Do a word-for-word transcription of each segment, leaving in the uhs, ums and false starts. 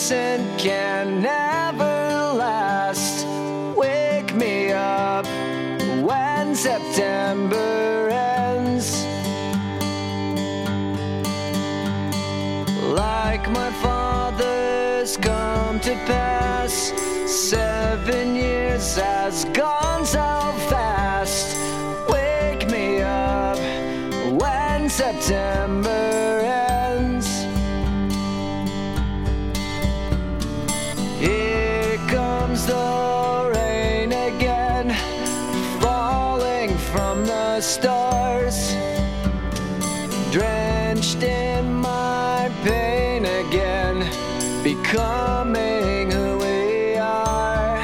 innocent can never last. Wake me up when September ends. Like my father's come to pass, seven years has gone so fast. Wake me up when September ends. Here comes the rain again, falling from the stars, drenched in my pain again, becoming who we are.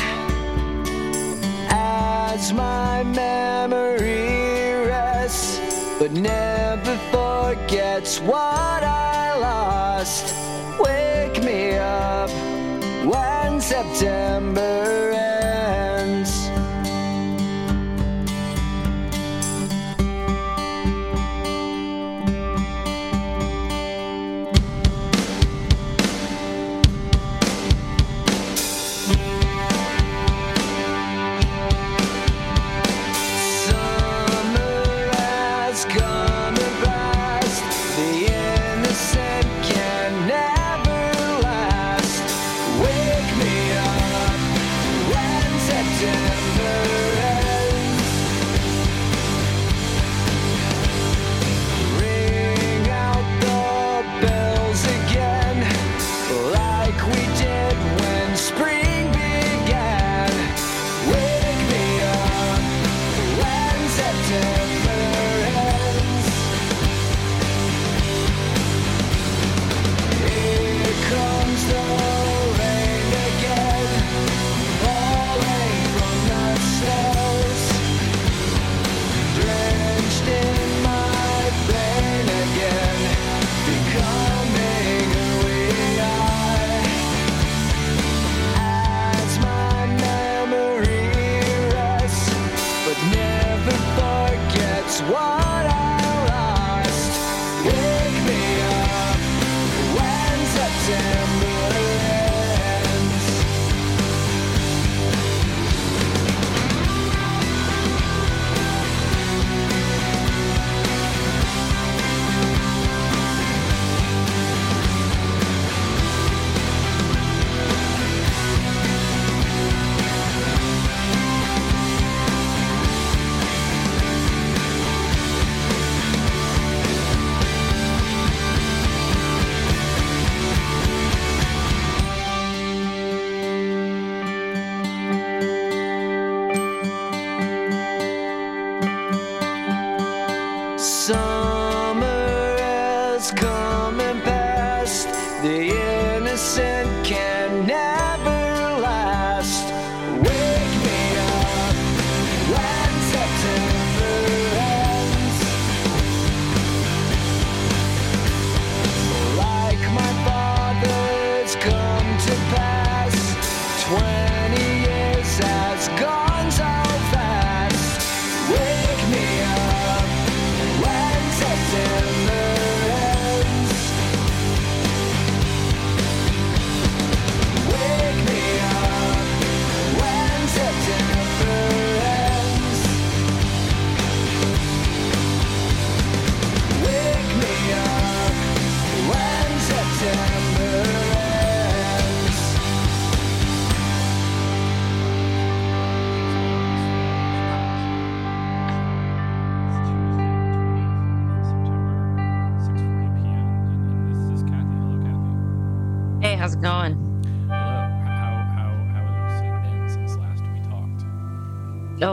As my memory rests, but never forgets what I lost. Wake me up when September ends.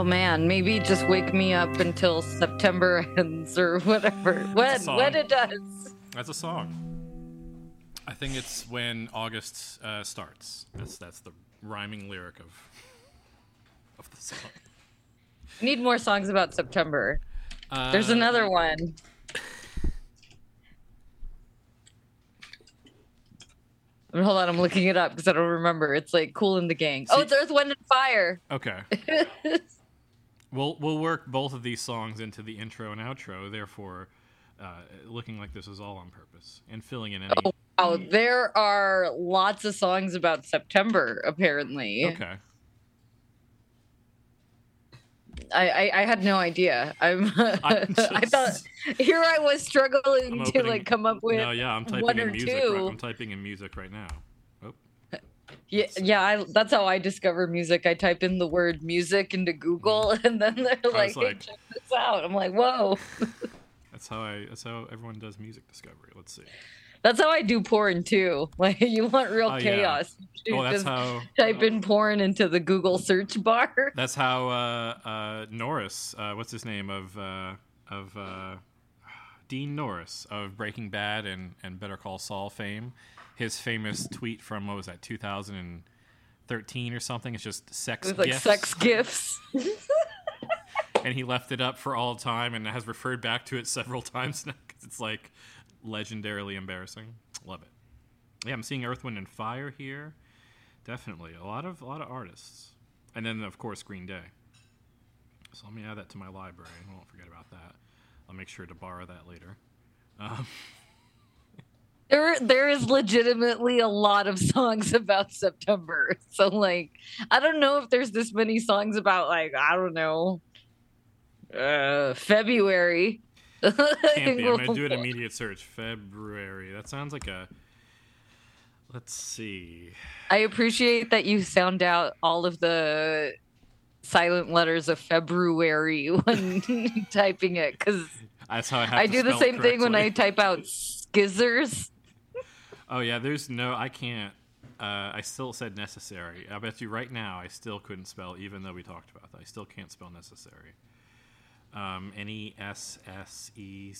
Man, maybe just wake me up until September ends or whatever. When, when it does. That's a song. I think it's when August uh, starts. That's that's the rhyming lyric of of the song. I need more songs about September. Uh, There's another one. Hold on, I'm looking it up because I don't remember. It's like Cool in the Gang. Oh, it's Earth, Wind, and Fire. Okay. We'll we'll work both of these songs into the intro and outro. Therefore, uh, looking like this is all on purpose and filling in any. Oh, wow. There are lots of songs about September, apparently. Okay. I, I, I had no idea. I'm. I'm just, I thought here I was struggling I'm opening, to like come up with. No, yeah, I'm typing one in music. Right, I'm typing in music right now. Oh. Yeah, yeah. I, that's how I discover music. I type in the word music into Google, mm-hmm. and then they're like, like, "Hey, check this out." I'm like, "Whoa." That's how I. That's how everyone does music discovery. Let's see. That's how I do porn too. Like, you want real oh, chaos? Yeah. Oh, that's just how. Type uh, in porn into the Google search bar. That's how uh, uh, Norris, uh, what's his name of uh, of uh, Dean Norris of Breaking Bad and, and Better Call Saul fame. His famous tweet from what was that, two thousand thirteen or something? It's just sex. It was gifts. Like sex gifts. And he left it up for all time and has referred back to it several times now because it's like. Legendarily embarrassing. Love it. Yeah, I'm seeing Earth, Wind, and Fire here. Definitely. A lot of a lot of artists. And then, of course, Green Day. So let me add that to my library. I won't forget about that. I'll make sure to borrow that later. Um. There, there is legitimately a lot of songs about September. So, like, I don't know if there's this many songs about, like, I don't know, uh, February. Can't be. I'm gonna do an immediate search. February. That sounds like a. Let's see. I appreciate that you sound out all of the silent letters of February when typing it, because that's how I have. I to do the same correctly. Thing when I type out skizzers. Oh yeah, there's no. I can't. Uh, I still said necessary. I bet you right now I still couldn't spell, even though we talked about that. I still can't spell necessary. Um, N E S S E...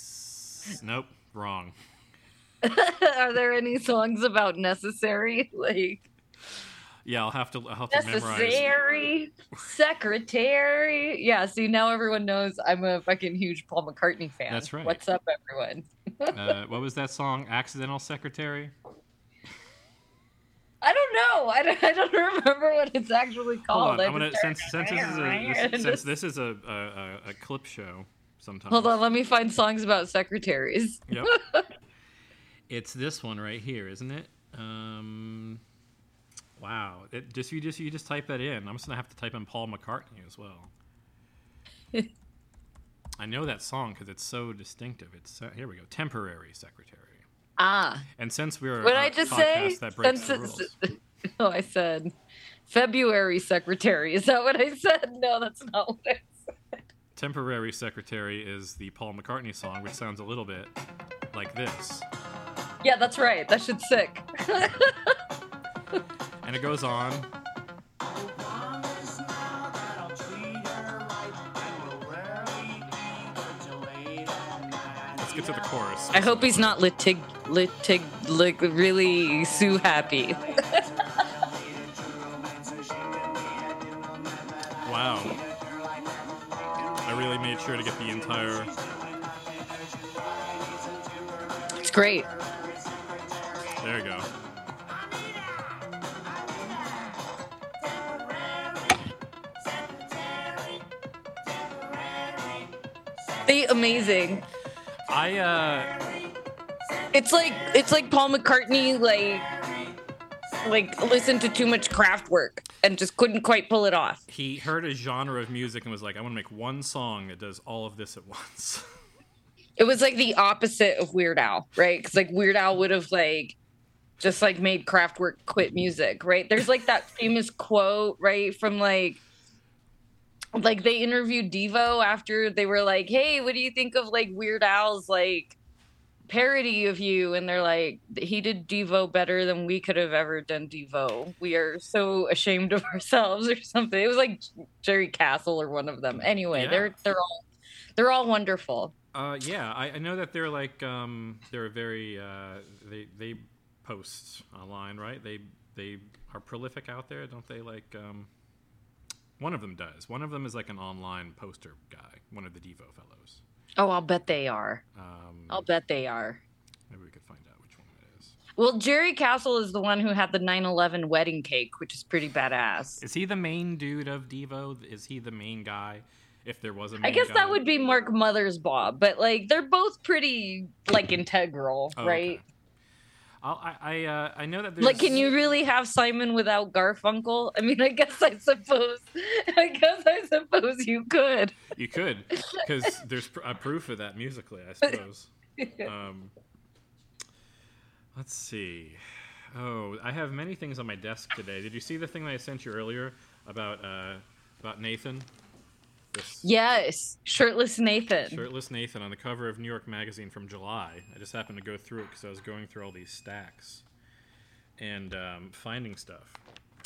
Nope, wrong. Are there any songs about necessary? Like, yeah, I'll have to, I'll have to memorize. Necessary, secretary. Yeah, see, now everyone knows I'm a fucking huge Paul McCartney fan. That's right. What's up, everyone? uh, what was that song, Accidental Secretary? I don't know. I don't, I don't remember what it's actually called. Hold on. I'm gonna, since, since this is, a, this, since this is a, a, a clip show sometimes. Hold on. Let me find songs about secretaries. Yep. It's this one right here, isn't it? Um, wow. It just you, just you just type that in. I'm just going to have to type in Paul McCartney as well. I know that song because it's so distinctive. It's uh, here we go. Temporary Secretary. Ah. And since we were what I just say? That breaks the rules. Oh, I said February Secretary. Is that what I said? No, that's not what I said. Temporary Secretary is the Paul McCartney song, which sounds a little bit like this. Yeah, that's right. That shit's sick. And it goes on. Get to the chorus. I hope he's not litig, litig, like really Sue happy. Wow. I really made sure to get the entire. It's great. There you go. The amazing. I, uh... It's like, it's like Paul McCartney, like, like listened to too much Kraftwerk and just couldn't quite pull it off. He heard a genre of music and was like, I want to make one song that does all of this at once. It was like the opposite of Weird Al, right? Because, like, Weird Al would have, like, just, like, made Kraftwerk quit music, right? There's, like, that famous quote, right, from, like... Like, they interviewed Devo after they were like, hey, what do you think of, like, Weird Al's, like, parody of you? And they're like, he did Devo better than we could have ever done Devo. We are so ashamed of ourselves or something. It was, like, Jerry Castle or one of them. Anyway, yeah. they're they're all they're all wonderful. Uh, yeah, I, I know that they're, like, um, they're very, uh, they they post online, right? They, they are prolific out there, don't they, like... Um... One of them does. One of them is like an online poster guy. One of the Devo fellows. Oh, I'll bet they are. Um, I'll bet they are. Maybe we could find out which one it is. Well, Jerry Castle is the one who had the nine eleven wedding cake, which is pretty badass. Is he the main dude of Devo? Is he the main guy? if there was a main I guess guy. That would be Mark Mothersbaugh, but like they're both pretty like integral, oh, right? Okay. I'll, I I uh, I know that there's like, can you really have Simon without Garfunkel? I mean, I guess I suppose, I guess I suppose you could. You could, because there's a proof of that musically, I suppose. Um, let's see. Oh, I have many things on my desk today. Did you see the thing that I sent you earlier about uh, about Nathan? This yes, shirtless Nathan. Shirtless Nathan on the cover of New York Magazine from July. I just happened to go through it because I was going through all these stacks and um, finding stuff.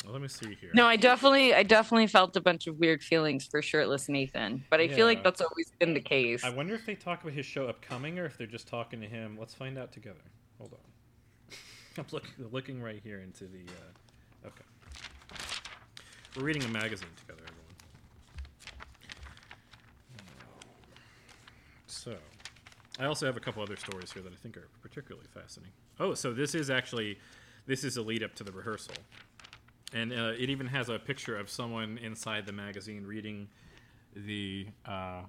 Well, let me see here. No, I definitely, I definitely felt a bunch of weird feelings for shirtless Nathan, but I yeah. feel like that's always been the case. I wonder if they talk about his show upcoming or if they're just talking to him. Let's find out together. Hold on. I'm looking, looking right here into the. Uh, okay. We're reading a magazine together. So, I also have a couple other stories here that I think are particularly fascinating. Oh, so this is actually, this is a lead up to the rehearsal. And uh, it even has a picture of someone inside the magazine reading the uh,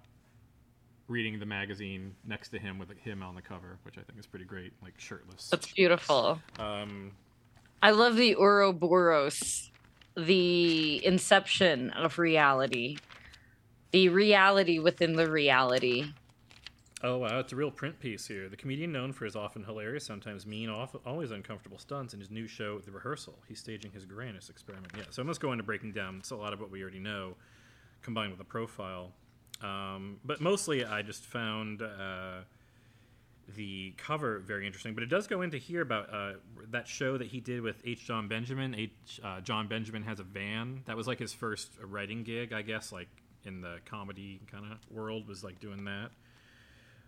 reading the magazine next to him with him on the cover, which I think is pretty great, like shirtless. That's beautiful. Um, I love the Ouroboros, the inception of reality, the reality within the reality. Oh, wow, it's a real print piece here. The comedian known for his often hilarious, sometimes mean, off, always uncomfortable stunts in his new show, The Rehearsal. He's staging his grandest experiment. Yeah, so I must go into breaking down. It's a lot of what we already know combined with a profile. Um, but mostly I just found uh, the cover very interesting. But it does go into here about uh, that show that he did with H. John Benjamin. H. Uh, John Benjamin has a van. That was like his first writing gig, I guess, like in the comedy kind of world, was like doing that.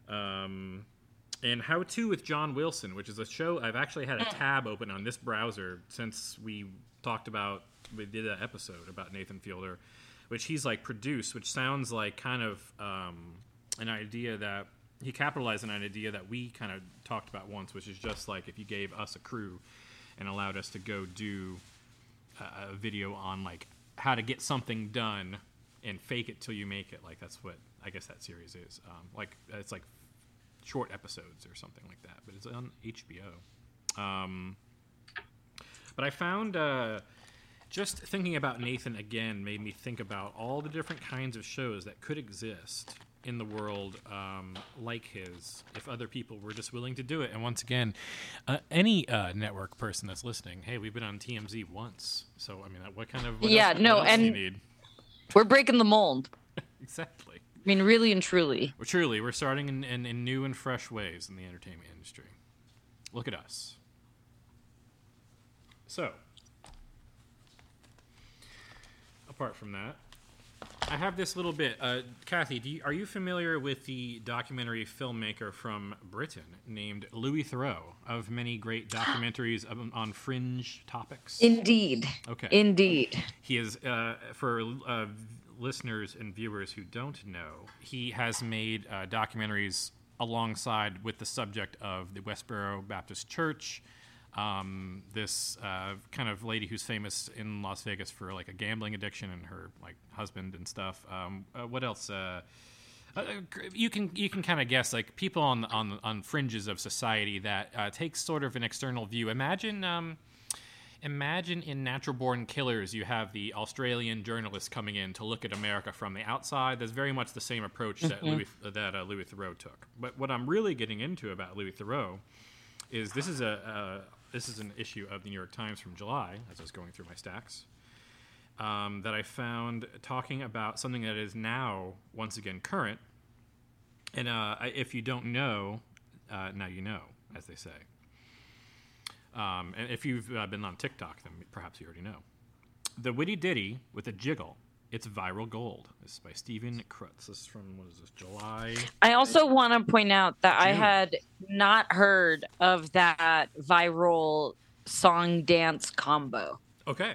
Um, and How To with John Wilson, which is a show I've actually had a tab open on this browser since we talked about, we did an episode about Nathan Fielder, which he's like produced, which sounds like kind of um, an idea that he capitalized on an idea that we kind of talked about once, which is just like if you gave us a crew and allowed us to go do a, a video on like how to get something done and fake it till you make it. Like that's what I guess that series is. Um, like it's like short episodes or something like that, but it's on H B O. Um, but I found uh, just thinking about Nathan again made me think about all the different kinds of shows that could exist in the world um, like his, if other people were just willing to do it. And once again, uh, any uh, network person that's listening, hey, we've been on T M Z once, so I mean, what kind of what yeah, else, no, what else and do you need? We're breaking the mold. Exactly. I mean, really and truly. Well, truly, we're starting in, in, in new and fresh ways in the entertainment industry. Look at us. So, apart from that, I have this little bit. Uh, Kathy, do you, are you familiar with the documentary filmmaker from Britain named Louis Theroux, of many great documentaries on fringe topics? Indeed. Okay. Indeed. He is, uh, for... Uh, listeners and viewers who don't know, he has made uh, documentaries alongside with the subject of the Westboro Baptist Church, um, this uh, kind of lady who's famous in Las Vegas for like a gambling addiction and her like husband and stuff. Um, uh, what else? Uh, uh, you can you can kind of guess like people on on on fringes of society that uh, takes sort of an external view. Imagine. Um, Imagine in Natural Born Killers, you have the Australian journalist coming in to look at America from the outside. That's very much the same approach that, Louis, that uh, Louis Theroux took. But what I'm really getting into about Louis Theroux is this is a uh, this is an issue of the New York Times from July, as I was going through my stacks, um, that I found talking about something that is now, once again, current. And uh, if you don't know, uh, now you know, as they say. Um, and if you've uh, been on TikTok, then perhaps you already know. The Witty Ditty with a Jiggle, It's Viral Gold. This is by Stephen Krutz. This is from, what is this, July? I also want to point out that June. I had not heard of that viral song dance combo. Okay.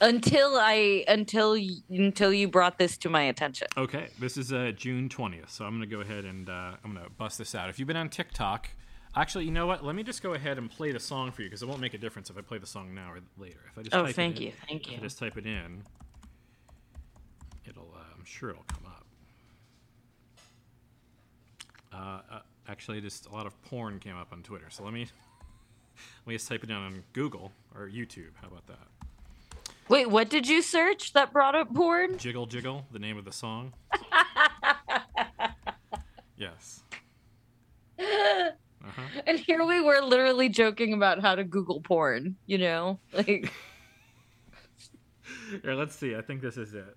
Until I until until you brought this to my attention. Okay. This is uh, June twentieth, so I'm going to go ahead and uh, I'm going to bust this out. If you've been on TikTok... Actually, you know what? Let me just go ahead and play the song for you because it won't make a difference if I play the song now or later. If I just oh, type thank it in, you, thank you. If I just type it in, it'll. Uh, I'm sure it'll come up. Uh, uh, actually, just a lot of porn came up on Twitter. So let me let me just type it down on Google or YouTube. How about that? Wait, what did you search that brought up porn? Jiggle Jiggle, the name of the song. Yes. Uh-huh. And here we were literally joking about how to Google porn, you know? Like. Here, let's see. I think this is it.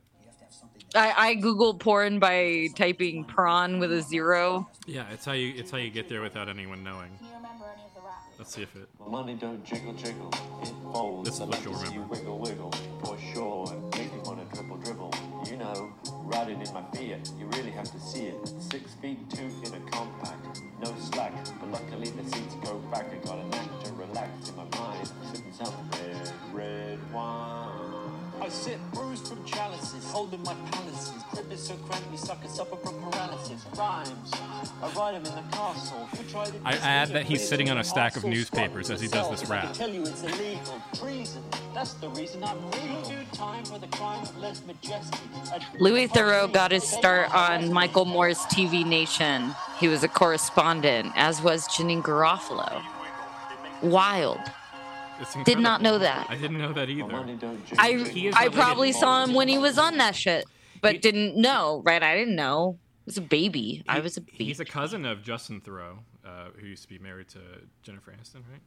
I, I Googled porn by typing prawn with a zero. Yeah, it's how you it's how you get there without anyone knowing. Can you remember any of the rap? Let's see if it. Money don't jiggle jiggle. It folds. This is what you'll remember. Wiggle wiggle. For sure. Make you want to triple dribble. You know, riding in my Fiat. You really have to see it. Six feet two in a compact. No slack. But luckily the seats go back. I got an act to relax in my mind. Sipping some red, red wine. I sit bruised from chalices, holding my palaces. Crib is so cramped, we suck us up from paralysis. Rhymes, I ride him in the castle. I add that he's sitting on a stack of newspapers as he does this rap. I tell you it's illegal. Treason, that's the reason I'm legal. Due time for the crime of less majestic. Louis Theroux got his start on Michael Moore's T V Nation. He was a correspondent, as was Janine Garofalo. Wild. Did not know that. I didn't know that either. I I probably saw him when he was on that shit, but he, didn't know, right? I didn't know. I was a baby. He, I was a baby. He's a cousin of Justin Theroux, uh, who used to be married to Jennifer Aniston, right?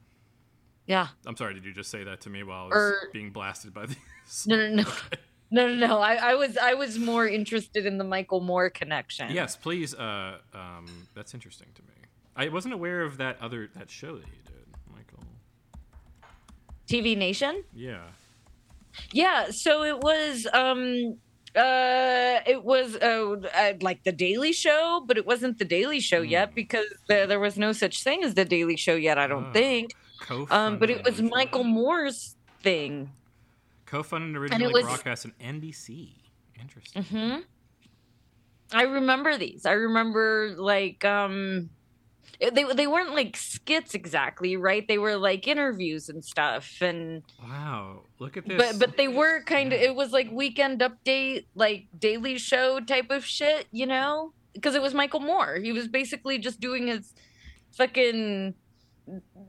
Yeah. I'm sorry, did you just say that to me while I was or, being blasted by this? No, no, no. Okay. No, no, no. I, I was I was more interested in the Michael Moore connection. Yes, please. Uh, um, that's interesting to me. I wasn't aware of that other that show that he did. T V Nation? Yeah. Yeah, so it was um uh it was uh, like The Daily Show, but it wasn't The Daily Show mm. yet because the, there was no such thing as The Daily Show yet, I don't oh. think. Um but it was Michael Moore's thing. Co-funded originally and originally broadcast on N B C. Interesting. Mm-hmm. I remember these. I remember like um They they weren't like skits exactly, right? They were like interviews and stuff. And wow, look at this! But but they were kind of. It was like Weekend Update, like Daily Show type of shit, you know? Because it was Michael Moore. He was basically just doing his fucking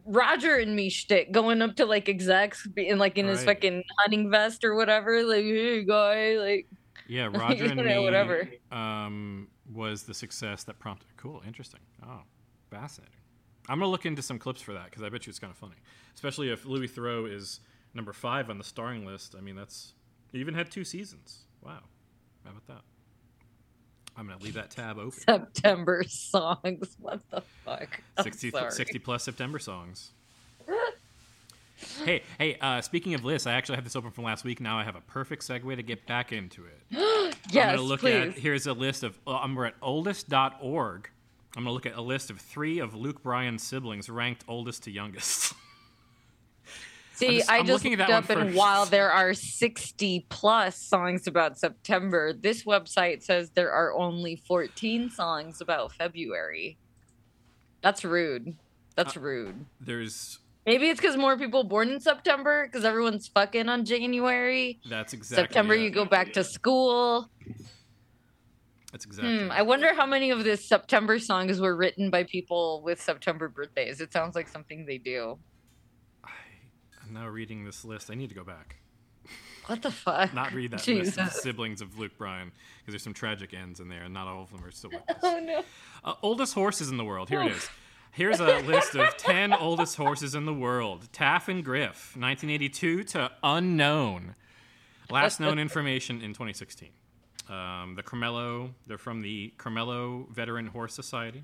Roger and Me shtick, going up to like execs and like in right. his fucking hunting vest or whatever, like hey guy, like yeah, Roger and know, Me, whatever. Um, was the success that prompted. Cool, interesting. Oh. Fascinating. I'm gonna look into some clips for that because I bet you it's kind of funny, especially if Louis Theroux is number five on the starring list. I mean, that's he even had two seasons. Wow, how about that? I'm gonna leave that tab open. September songs. What the fuck? I'm sixty, sorry. sixty plus September songs. hey, hey. Uh, speaking of lists, I actually have this open from last week. Now I have a perfect segue to get back into it. Yes, I'm gonna look please. At here's a list of. Uh, I'm at oldest dot org. I'm going to look at a list of three of Luke Bryan's siblings ranked oldest to youngest. See, I'm just, I I'm just looked up, and first. While there are sixty-plus songs about September, this website says there are only fourteen songs about February. That's rude. That's uh, rude. There's... Maybe it's because more people born in September, because everyone's fucking on January. That's exactly September, yeah. You go back yeah. to school. That's exactly. Hmm, I wonder how many of the September songs were written by people with September birthdays. It sounds like something they do. I, I'm now reading this list. I need to go back. What the fuck? Not read that Jesus. List. Siblings of Luke Bryan, because there's some tragic ends in there, and not all of them are still with us. Oh no! Uh, oldest horses in the world. Here it is. Here's a list of ten oldest horses in the world. Taff and Griff, nineteen eighty-two to unknown. Last known information in twenty sixteen. Um, the Carmelo, they're from the Carmelo Veteran Horse Society.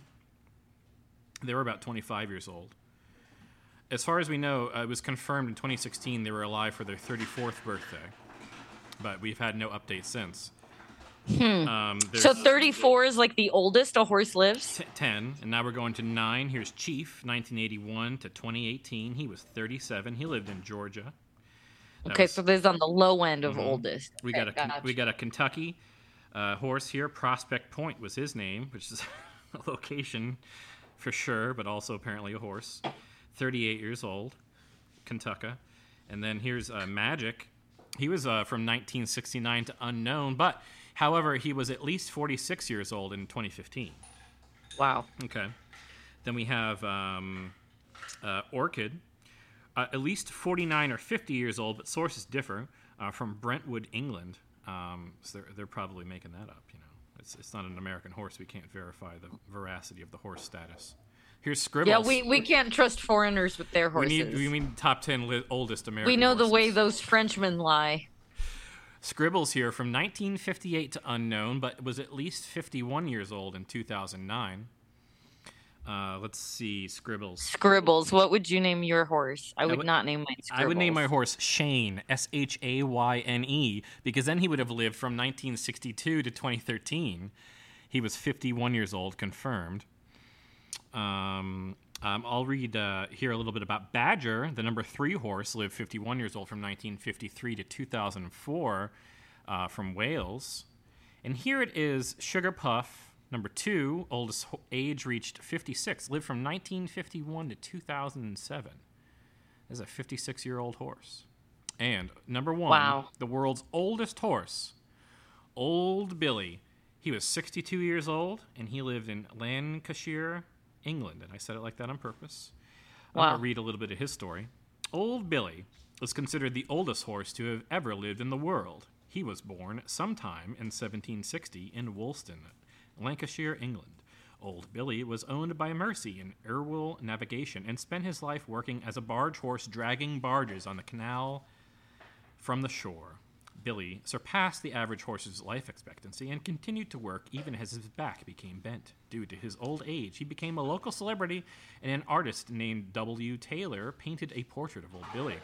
They were about twenty-five years old. As far as we know, uh, it was confirmed in twenty sixteen they were alive for their thirty-fourth birthday, but we've had no update since. Hmm. Um, so thirty-four is like the oldest a horse lives? T- ten, and now we're going to nine. Here's Chief, nineteen eighty-one to twenty eighteen. He was thirty-seven. He lived in Georgia. That okay, was, so this is on the low end of mm-hmm. oldest. We okay, got a gotcha. we got a Kentucky uh, horse here. Prospect Point was his name, which is a location for sure, but also apparently a horse. thirty-eight years old, Kentucky. And then here's uh, Magic. He was uh, from nineteen sixty-nine to unknown, but however, he was at least forty-six years old in twenty fifteen. Wow. Okay. Then we have um, uh, Orchid, uh, at least forty-nine or fifty years old, but sources differ, uh, from Brentwood, England. Um, so they're, they're probably making that up, you know. It's, it's not an American horse. We can't verify the veracity of the horse status. Here's Scribbles. Yeah, we, we can't trust foreigners with their horses. We need, we mean top ten li- oldest American We know horses. The way those Frenchmen lie. Scribbles here from nineteen fifty-eight to unknown, but was at least fifty-one years old in two thousand nine. Uh, let's see, Scribbles. Scribbles. What would you name your horse? I would, I would not name mine Scribbles. I would name my horse Shane, S H A Y N E, because then he would have lived from nineteen sixty-two to twenty thirteen. He was fifty-one years old, confirmed. Um, um, I'll read uh, here a little bit about Badger. The number three horse lived fifty-one years old from nineteen fifty-three to two thousand four, uh, from Wales. And here it is, Sugar Puff. Number two, oldest age reached fifty-six, lived from nineteen fifty-one to two thousand seven. This is a fifty-six-year-old horse. And number one, wow. The world's oldest horse, Old Billy. He was sixty-two years old, and he lived in Lancashire, England. And I said it like that on purpose. Wow. I'm going to read a little bit of his story. Old Billy is considered the oldest horse to have ever lived in the world. He was born sometime in seventeen sixty in Woolston, Lancashire, England. Old Billy was owned by Mercy in Irwell Navigation and spent his life working as a barge horse, dragging barges on the canal from the shore. Billy surpassed the average horse's life expectancy and continued to work even as his back became bent. Due to his old age, he became a local celebrity, and an artist named W. Taylor painted a portrait of Old Billy.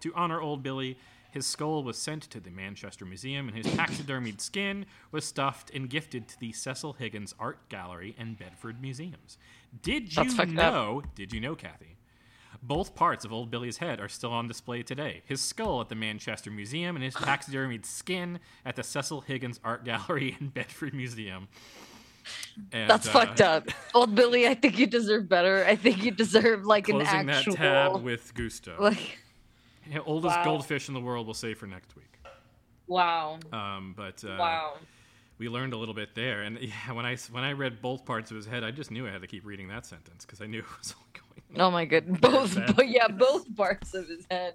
To honor Old Billy, his skull was sent to the Manchester Museum, and his taxidermied skin was stuffed and gifted to the Cecil Higgins Art Gallery and Bedford Museums. Did you know, did you know, Kathy, both parts of Old Billy's head are still on display today. His skull at the Manchester Museum and his taxidermied skin at the Cecil Higgins Art Gallery and Bedford Museum. And, That's uh, fucked up. Old Billy, I think you deserve better. I think you deserve like an actual... Closing that tab with gusto. Like... Yeah, oldest wow. goldfish in the world, we'll save for next week. Wow. Um, but uh, wow. we learned a little bit there. And yeah, when I, when I read both parts of his head, I just knew I had to keep reading that sentence because I knew it was all going on. Oh, my goodness. Both, bo- yeah, both parts of his head.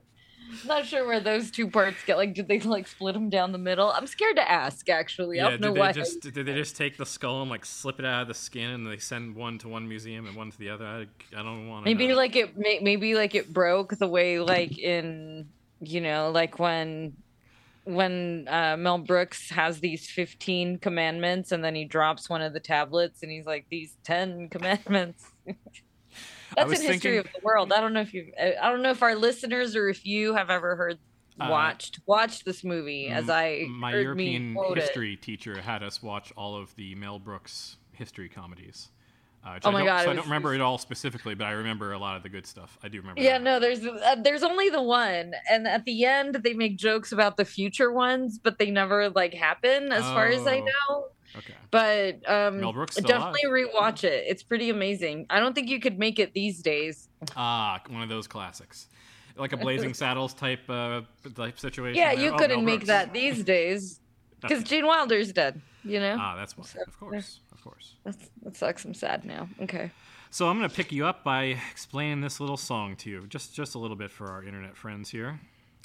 I'm not sure where those two parts get. Like, did they, like, split them down the middle? I'm scared to ask, actually. Yeah, I don't know why. Just, did they just take the skull and, like, slip it out of the skin and they send one to one museum and one to the other? I, I don't want to Maybe, know. like, it Maybe, like, it broke the way, like, in, you know, like, when... when uh, Mel Brooks has these fifteen commandments and then he drops one of the tablets and he's like, these ten commandments. That's a history thinking... of the world. I don't know if you, I don't know if our listeners or if you have ever heard, watched, uh, watched this movie. As I, my heard European me history it. teacher had us watch all of the Mel Brooks history comedies. Uh, oh my I God! So was, I don't remember it all specifically, but I remember a lot of the good stuff. I do remember. Yeah, that. no, there's uh, there's only the one, and at the end they make jokes about the future ones, but they never like happen, as oh, far as I know. Okay. But um, Mel Brooks still definitely alive. Rewatch it. It's pretty amazing. I don't think you could make it these days. Ah, one of those classics, like a Blazing Saddles type uh, type situation. Yeah, there. you oh, couldn't make that these days because Gene Wilder's dead. You know. Ah, that's why. So, of course. Yeah. Course. That's, that sucks. I'm sad now. Okay. So I'm going to pick you up by explaining this little song to you, just just a little bit for our internet friends here.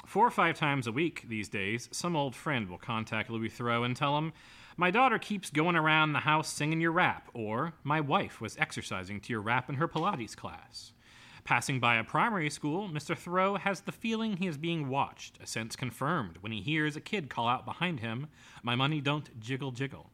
Four or five times a week these days, some old friend will contact Louis Theroux and tell him, my daughter keeps going around the house singing your rap, or my wife was exercising to your rap in her Pilates class. Passing by a primary school, Mister Theroux has the feeling he is being watched, a sense confirmed when he hears a kid call out behind him, my money don't jiggle jiggle.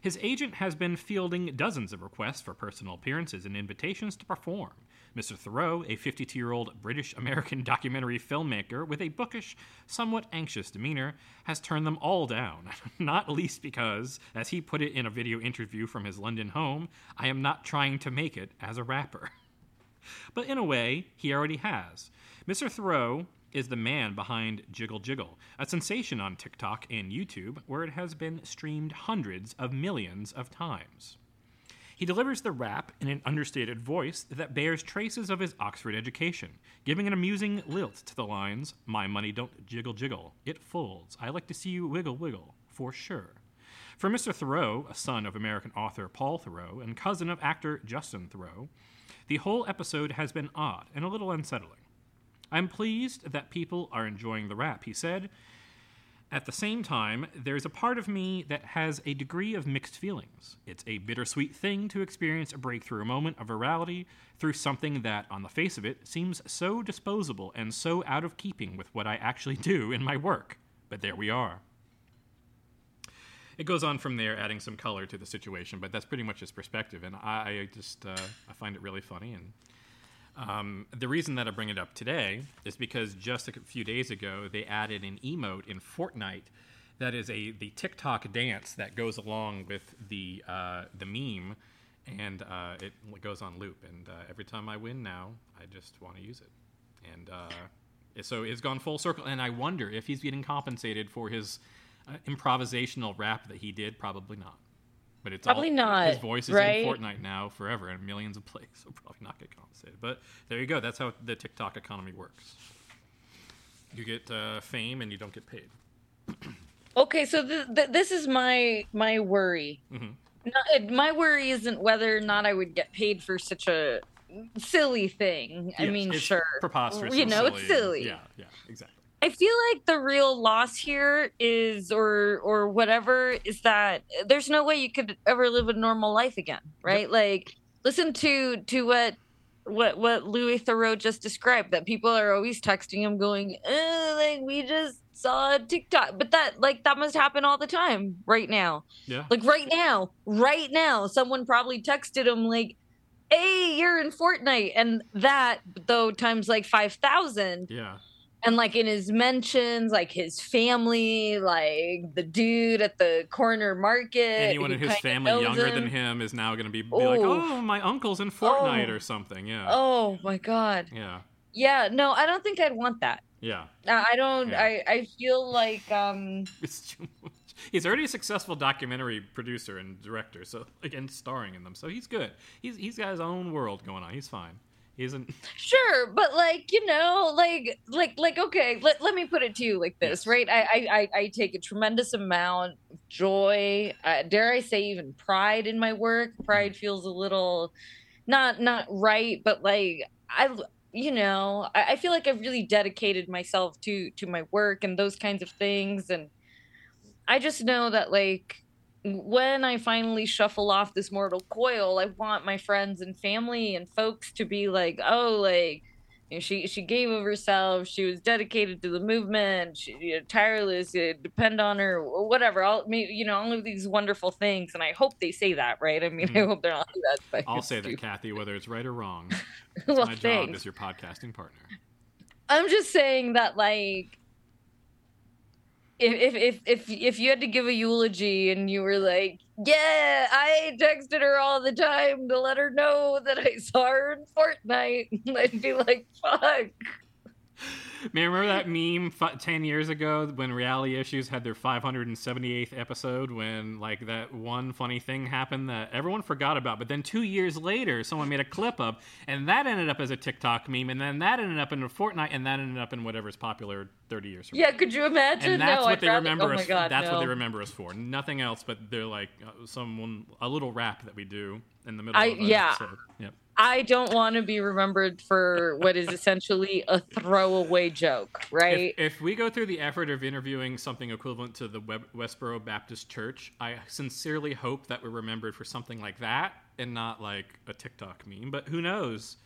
His agent has been fielding dozens of requests for personal appearances and invitations to perform. Mister Theroux, a fifty-two-year-old British-American documentary filmmaker with a bookish, somewhat anxious demeanor, has turned them all down, not least because, as he put it in a video interview from his London home, I am not trying to make it as a rapper. But in a way, he already has. Mister Theroux is the man behind Jiggle Jiggle, a sensation on TikTok and YouTube where it has been streamed hundreds of millions of times. He delivers the rap in an understated voice that bears traces of his Oxford education, giving an amusing lilt to the lines, my money don't jiggle jiggle, it folds, I like to see you wiggle wiggle, for sure. For Mister Theroux, a son of American author Paul Theroux and cousin of actor Justin Theroux, the whole episode has been odd and a little unsettling. I'm pleased that people are enjoying the rap, he said. At the same time, there's a part of me that has a degree of mixed feelings. It's a bittersweet thing to experience a breakthrough moment of virality through something that, on the face of it, seems so disposable and so out of keeping with what I actually do in my work. But there we are. It goes on from there, adding some color to the situation, but that's pretty much his perspective, and I, I just uh, I find it really funny. And Um, the reason that I bring it up today is because just a few days ago, they added an emote in Fortnite that is a the TikTok dance that goes along with the uh, the meme, and uh, it goes on loop. And uh, every time I win now, I just want to use it. And uh, so it's gone full circle, and I wonder if he's getting compensated for his uh, improvisational rap that he did. Probably not. But it's probably all, not. His voice is right? in Fortnite now forever and millions of plays, so probably not get compensated. But there you go. That's how the TikTok economy works. You get uh, fame and you don't get paid. Okay, so th- th- this is my my worry. Mm-hmm. Not, my worry isn't whether or not I would get paid for such a silly thing. Yes, I mean, it's sure, preposterous. You know, silly. It's silly. Yeah, yeah, exactly. I feel like the real loss here is, or or whatever, is that there's no way you could ever live a normal life again, right? Yep. Like, listen to to what what what Louis Theroux just described, that people are always texting him going, oh, like, we just saw TikTok. But that, like, that must happen all the time right now. Yeah. Like, right now, right now, someone probably texted him, like, hey, you're in Fortnite. And that, though, times, like, five thousand. Yeah. And, like, in his mentions, like, his family, like, the dude at the corner market. Anyone in his family younger him. than him is now going to be, be like, oh, my uncle's in Fortnite oh. or something, yeah. Oh, my God. Yeah. Yeah, no, I don't think I'd want that. Yeah. I don't, yeah. I, I feel like... Um, it's too much. He's already a successful documentary producer and director, so, again, starring in them. So he's good. He's He's got his own world going on. He's fine. Isn't sure, but like you know, like like like okay, let, let me put it to you like this, right? I, I I take a tremendous amount of joy, uh, dare I say, even pride in my work. Pride feels a little not not right, but like I you know, I, I feel like I've really dedicated myself to to my work and those kinds of things, and I just know that like. When I finally shuffle off this mortal coil, I want my friends and family and folks to be like, oh, like, you know, she she gave of herself. She was dedicated to the movement. She, you know, tireless. You know, depend on her, or whatever. All you know, all of these wonderful things, and I hope they say that, right? I mean, mm. I hope they're not that. But I'll say stupid. that, Kathy, whether it's right or wrong. It's well, my thanks. job as your podcasting partner. I'm just saying that, like. If if if if you had to give a eulogy and you were like, yeah, I texted her all the time to let her know that I saw her in Fortnite, I'd be like, fuck. Man, remember that meme f- ten years ago when Reality Issues had their five hundred seventy-eighth episode when, like, that one funny thing happened that everyone forgot about, but then two years later, someone made a clip of, and that ended up as a TikTok meme, and then that ended up in a Fortnite, and that ended up in whatever's popular thirty years from now. Yeah, could you imagine? And that's no, what I'd they rather, remember oh us. God, that's no. what they remember us for. Nothing else, but they're like uh, someone a little rap that we do in the middle. I, of it, yeah. So, yep. I don't want to be remembered for what is essentially a throwaway joke, right? If, if we go through the effort of interviewing something equivalent to the Web- Westboro Baptist Church, I sincerely hope that we're remembered for something like that and not like a TikTok meme. But who knows?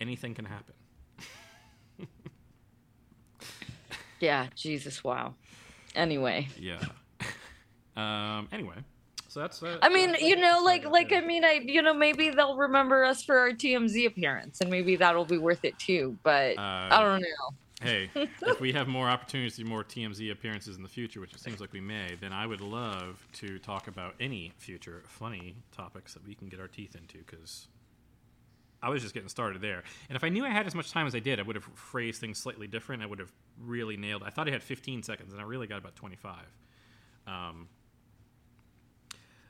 Anything can happen. Yeah, Jesus, wow. Anyway. Yeah. Um, anyway. So that's. Uh, I mean, you know, like, like I mean, I, you know, maybe they'll remember us for our T M Z appearance, and maybe that'll be worth it too. But uh, I don't know. Hey, if we have more opportunities to do more T M Z appearances in the future, which it seems like we may, then I would love to talk about any future funny topics that we can get our teeth into, because I was just getting started there. And if I knew I had as much time as I did, I would have phrased things slightly different. I would have really nailed it. I thought I had fifteen seconds, and I really got about twenty-five. Um.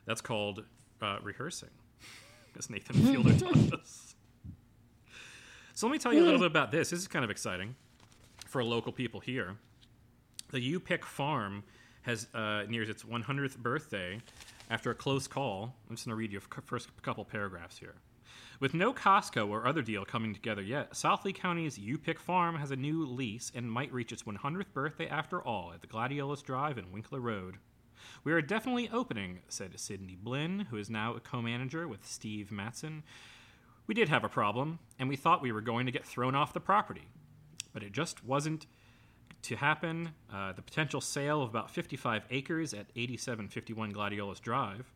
That's called uh, rehearsing, as Nathan Fielder taught us. So let me tell you a little bit about this. This is kind of exciting for local people here. The U Pick Farm has uh, nears its one hundredth birthday after a close call. I'm just going to read you the first couple paragraphs here. With no Costco or other deal coming together yet, Southley County's U-Pick Farm has a new lease and might reach its one hundredth birthday after all at the Gladiolus Drive and Winkler Road. We are definitely opening, said Sidney Blinn, who is now a co-manager with Steve Matson. We did have a problem, and we thought we were going to get thrown off the property. But it just wasn't to happen. Uh, the potential sale of about fifty-five acres at eighty-seven fifty-one Gladiolus Drive.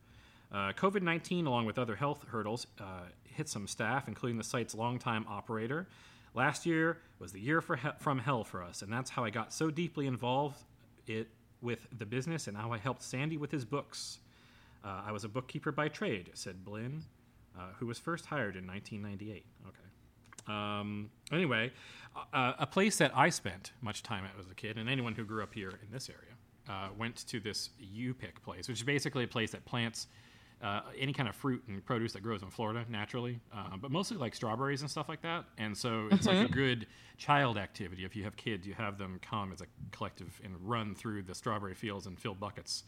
Uh, COVID nineteen, along with other health hurdles, uh, hit some staff, including the site's longtime operator. Last year was the year for he- from hell for us, and that's how I got so deeply involved it, with the business and how I helped Sandy with his books. Uh, I was a bookkeeper by trade, said Blinn, uh, who was first hired in nineteen ninety-eight. Okay. Um, anyway, uh, a place that I spent much time at as a kid, and anyone who grew up here in this area, uh, went to this U-Pick place, which is basically a place that plants Uh, any kind of fruit and produce that grows in Florida naturally, uh, but mostly like strawberries and stuff like that. And so it's mm-hmm. like a good child activity. If you have kids, you have them come as a collective and run through the strawberry fields and fill buckets.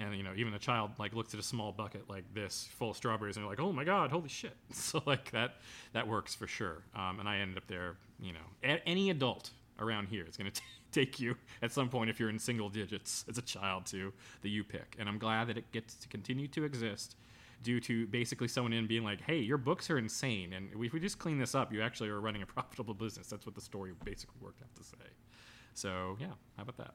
And, you know, even a child like looks at a small bucket like this full of strawberries and they're like, oh my God, holy shit. So like that, that works for sure. Um, and I ended up there, you know, a- any adult around here is going to take you at some point if you're in single digits as a child to the U-Pick. And I'm glad that it gets to continue to exist due to basically someone in being like, hey, your books are insane. And if we just clean this up, you actually are running a profitable business. That's what the story basically worked out to say. So, yeah, how about that?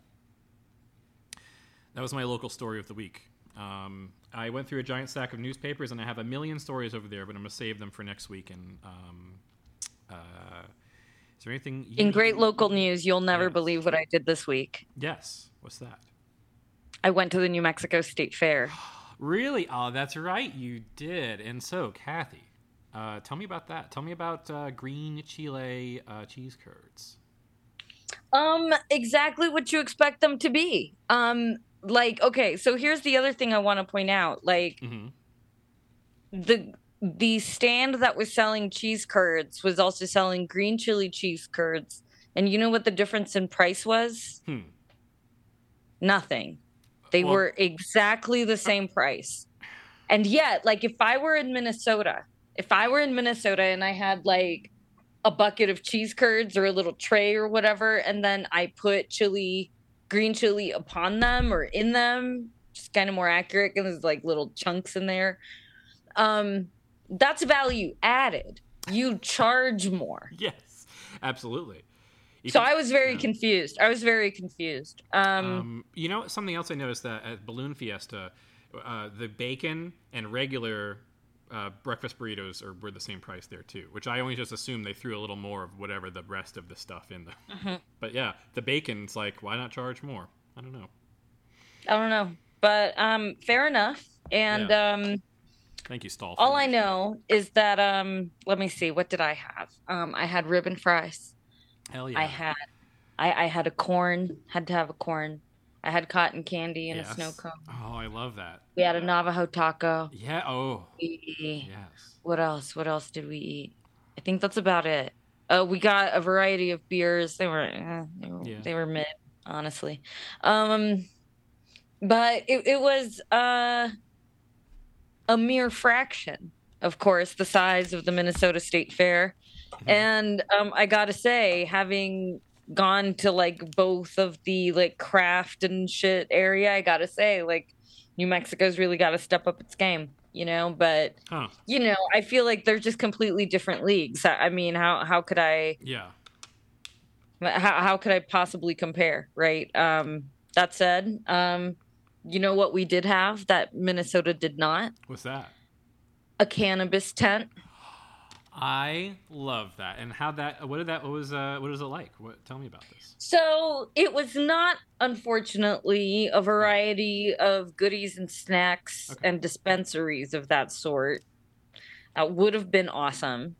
That was my local story of the week. Um, I went through a giant stack of newspapers, and I have a million stories over there, but I'm going to save them for next week. And, um, uh, Is there anything you in great local news? You'll never yes. believe what I did this week. Yes. What's that? I went to the New Mexico State Fair. Really? Oh, that's right. You did. And so, Kathy, uh, tell me about that. Tell me about uh, green Chile uh, cheese curds. Um, exactly what you expect them to be. Um, like, okay, so here's the other thing I want to point out. Like, mm-hmm. the... The stand that was selling cheese curds was also selling green chili cheese curds. And you know what the difference in price was? Hmm. Nothing. They well, were exactly the same price. And yet, like, if I were in Minnesota, if I were in Minnesota and I had, like, a bucket of cheese curds or a little tray or whatever, and then I put chili, green chili upon them or in them, just kind of more accurate, because there's, like, little chunks in there. Um... That's value added. You charge more. Yes, absolutely. You so can, I was very yeah. confused. I was very confused. Um, um, you know, something else I noticed that at Balloon Fiesta, uh, the bacon and regular uh, breakfast burritos are, were the same price there too, which I only just assumed they threw a little more of whatever the rest of the stuff in them. Mm-hmm. But yeah, the bacon's like, why not charge more? I don't know. I don't know. But um, fair enough. And... Yeah. Um, Thank you, Stahl. All I know is that, um, let me see, what did I have? Um, I had rib and fries. Hell yeah. I had I, I had a corn, had to have a corn. I had cotton candy and yes. a snow cone. Oh, I love that. We had a Navajo taco. Yeah, oh. We, yes. What else? What else did we eat? I think that's about it. Uh, we got a variety of beers. They were, eh, they, were yeah. they were mid, honestly. Um, but it, it was... Uh, a mere fraction, of course, the size of the Minnesota State Fair. Mm-hmm. And um, I gotta say, having gone to like both of the like craft and shit area, I gotta say, like, New Mexico's really gotta step up its game, you know? But, huh. you know, I feel like they're just completely different leagues. I mean, how, how could I... Yeah. How, how could I possibly compare, right? Um, that said... Um, You know what we did have that Minnesota did not? What's that? A cannabis tent. I love that. And how that? What did that? What was? Uh, what was it like? What? Tell me about this. So it was not, unfortunately, a variety of goodies and snacks okay. and dispensaries of that sort. That would have been awesome.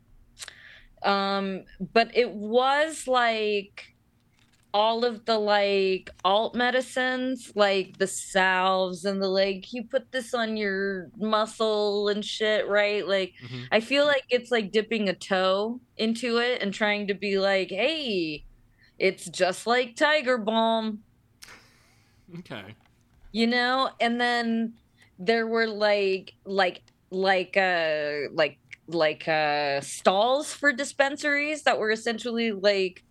Um, but it was like. All of the like alt medicines, like the salves and the like, you put this on your muscle and shit, right? Like, mm-hmm. I feel like it's like dipping a toe into it and trying to be like, hey, it's just like Tiger Balm. Okay. you know? And then there were like, like, like, uh, like, like, uh, stalls for dispensaries that were essentially like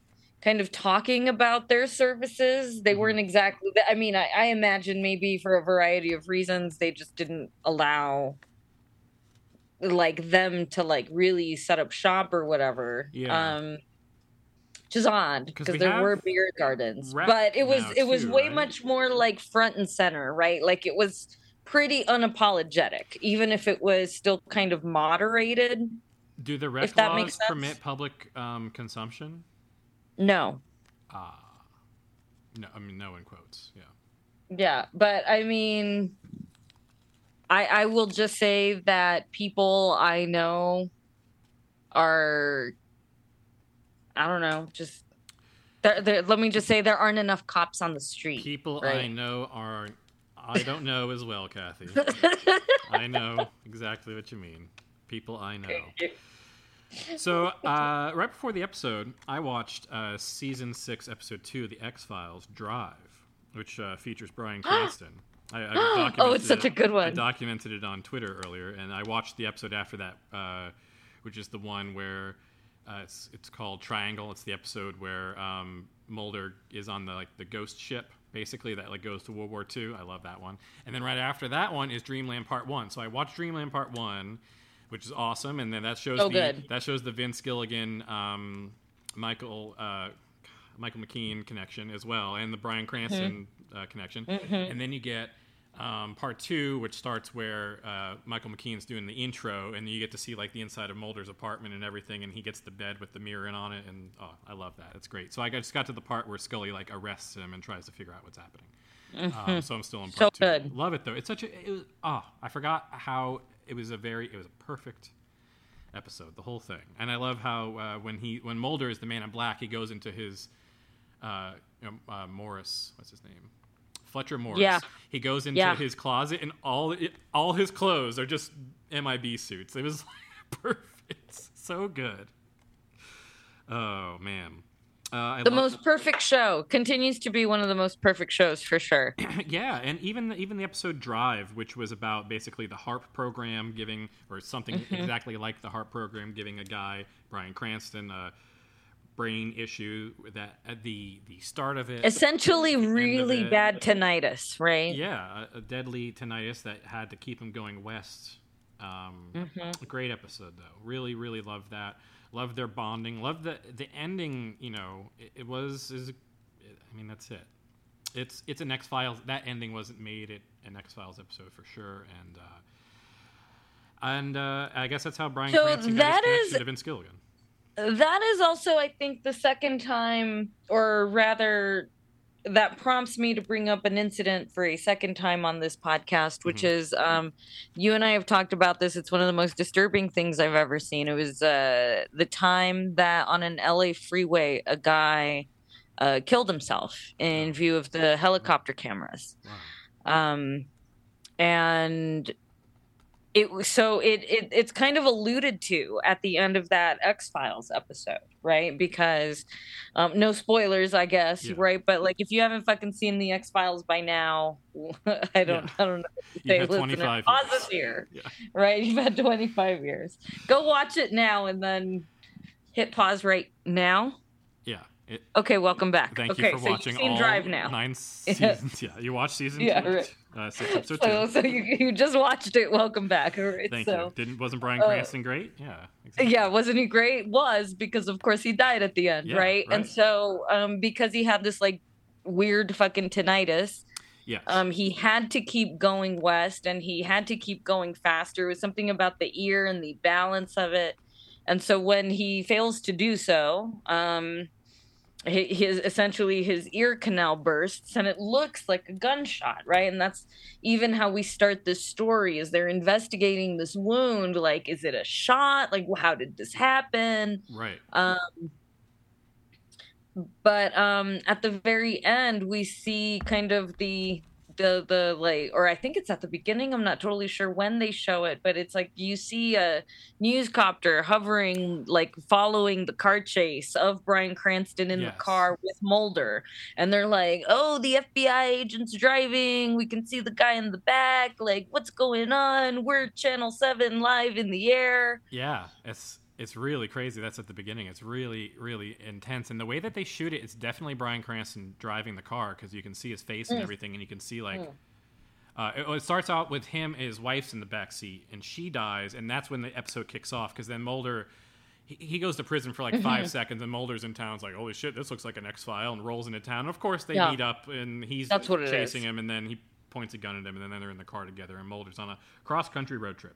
kind of talking about their services. They weren't exactly, I mean, I, I imagine maybe for a variety of reasons, they just didn't allow like them to like really set up shop or whatever. Yeah. Um, which is odd because there were beer gardens, but it was, it was way much more like front and center, right? Like it was pretty unapologetic, even if it was still kind of moderated. Do the rec laws permit public um, consumption? No. Ah, uh, no. I mean, no in quotes. Yeah. Yeah, but I mean, I I will just say that people I know are, I don't know, just there. There. Let me just say there aren't enough cops on the street. People right? I know are. I don't know as well, Kathy. I know exactly what you mean. People I know. So uh, right before the episode, I watched uh, season six, episode two of The X-Files, Drive, which uh, features Brian Cranston. I, I documented oh, it's such it, a good one. I documented it on Twitter earlier, and I watched the episode after that, uh, which is the one where uh, it's it's called Triangle. It's the episode where um, Mulder is on the like the ghost ship. Basically, that like goes to World War Two. I love that one. And then right after that one is Dreamland Part One. So I watched Dreamland Part One, which is awesome. And then that shows oh, the good. that shows the Vince Gilligan, um, Michael uh, Michael McKean connection as well, and the Bryan Cranston mm-hmm. uh, connection. Mm-hmm. And then you get um, Part Two, which starts where uh, Michael McKean's doing the intro, and you get to see like the inside of Mulder's apartment and everything. And he gets the bed with the mirror in on it, and oh, I love that. It's great. So I just got to the part where Scully like arrests him and tries to figure out what's happening. Mm-hmm. Um, so I'm still in Part so Two. Good. Love it though. It's such a it was, oh, I forgot how. It was a very, it was a perfect episode, the whole thing. And I love how uh, when he, when Mulder is the Man in Black, he goes into his, uh, you know, uh, Morris, what's his name? Fletcher Morris. Yeah. He goes into yeah. his closet and all, it, all his clothes are just M I B suits. It was like, perfect. So good. Oh man. Uh, I the most that. perfect show continues to be one of the most perfect shows for sure. Yeah, and even the, even the episode Drive, which was about basically the HAARP program giving, or something mm-hmm. exactly like the HAARP program giving a guy, Bryan Cranston, a brain issue that at the the start of it, essentially really it, bad tinnitus, right? Yeah, a, a deadly tinnitus that had to keep him going west. Um, mm-hmm. Great episode though. Really, really loved that. Love their bonding. Love the the ending. You know, it, it was. Is, it, I mean, that's it. It's it's an X-Files. That ending wasn't made it an X-Files episode for sure. And uh, and uh, I guess that's how Brian so Cranston got his connection to Vince Gilligan. That is also, I think, the second time, or rather, that prompts me to bring up an incident for a second time on this podcast, which mm-hmm. is um, you and I have talked about this. It's one of the most disturbing things I've ever seen. It was uh, the time that on an L A freeway, a guy uh, killed himself in view of the helicopter cameras. Wow. Um, and it was so it, it it's kind of alluded to at the end of that X-Files episode. Right, because um, no spoilers, I guess. Yeah. Right, but like if you haven't fucking seen the X-Files by now, I don't, yeah. I don't know. You've had twenty-five years. Pause here, yeah. Right? You've had twenty-five years. Go watch it now, and then hit pause right now. Yeah. It, okay. Welcome back. Thank okay, you for so watching. You've seen all Drive now. Nine seasons. Yeah, you watched season yeah, two, right. uh, six, episode so, two. So you, you just watched it. Welcome back. All right, Thank so. you. Didn't wasn't Bryan Cranston uh, great? Yeah. Exactly. Yeah, wasn't he great? Was because of course he died at the end, yeah, right? right? And so um, because he had this like weird fucking tinnitus. Yes. Um, he had to keep going west, and he had to keep going faster. It was something about the ear and the balance of it, and so when he fails to do so, um. His essentially his ear canal bursts, and it looks like a gunshot, right? And that's even how we start this story. Is they're investigating this wound, like, is it a shot? Like, how did this happen? Right. Um, but um, at the very end, we see kind of the the the like, or I think it's at the beginning. I'm not totally sure when they show it, but it's like you see a newscopter hovering, like following the car chase of Brian Cranston in yes. the car with Mulder, and they're like, "Oh, the F B I agent's driving. We can see the guy in the back. Like, what's going on? We're Channel seven live in the air." Yeah, it's it's really crazy. That's at the beginning. It's really, really intense. And the way that they shoot it, it's definitely Bryan Cranston driving the car, because you can see his face and everything, and you can see, like... Uh, it, it starts out with him and his wife's in the backseat, and she dies, and that's when the episode kicks off, because then Mulder... He, he goes to prison for, like, five seconds, and Mulder's in town's like, holy shit, this looks like an X-File, and rolls into town. And of course, they yeah. meet up, and he's that's what chasing him, and then he points a gun at him, and then they're in the car together, and Mulder's on a cross-country road trip.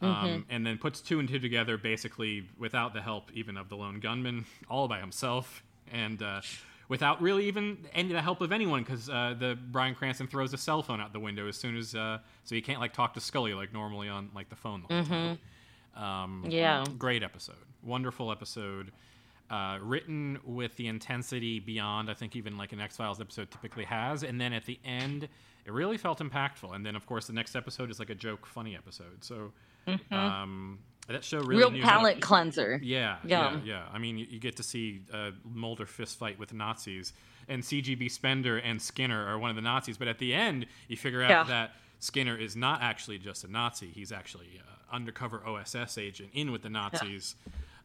Um, mm-hmm. And then puts two and two together, basically without the help even of the lone gunman, all by himself, and uh, without really even any the help of anyone, because uh, the Bryan Cranston throws a cell phone out the window as soon as uh, so he can't like talk to Scully like normally on like the phone. The mm-hmm. um, yeah, great episode, wonderful episode, uh, written with the intensity beyond I think even like an X-Files episode typically has, and then at the end it really felt impactful. And then of course the next episode is like a joke, funny episode. So. Mm-hmm. Um, that show really real knew palate how to, cleanser. Yeah, yeah, yeah, yeah. I mean, you, you get to see uh, Mulder fist fight with Nazis, and C G B Spender and Skinner are one of the Nazis. But at the end, you figure out yeah. that Skinner is not actually just a Nazi; he's actually uh, undercover O S S agent in with the Nazis,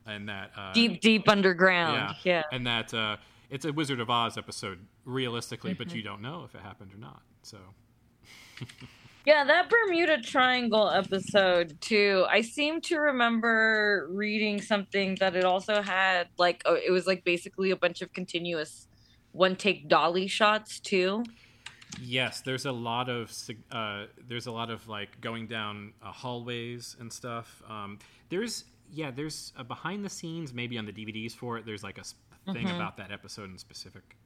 yeah. and that uh, deep, deep underground. Yeah, yeah. And that uh, it's a Wizard of Oz episode, realistically, mm-hmm. but you don't know if it happened or not. So. Yeah, that Bermuda Triangle episode, too. I seem to remember reading something that it also had, like, oh, it was, like, basically a bunch of continuous one-take dolly shots, too. Yes, there's a lot of, uh, there's a lot of, like, going down uh, hallways and stuff. Um, there's, yeah, there's a behind-the-scenes, maybe on the D V Ds for it, there's, like, a thing mm-hmm. about that episode in specific.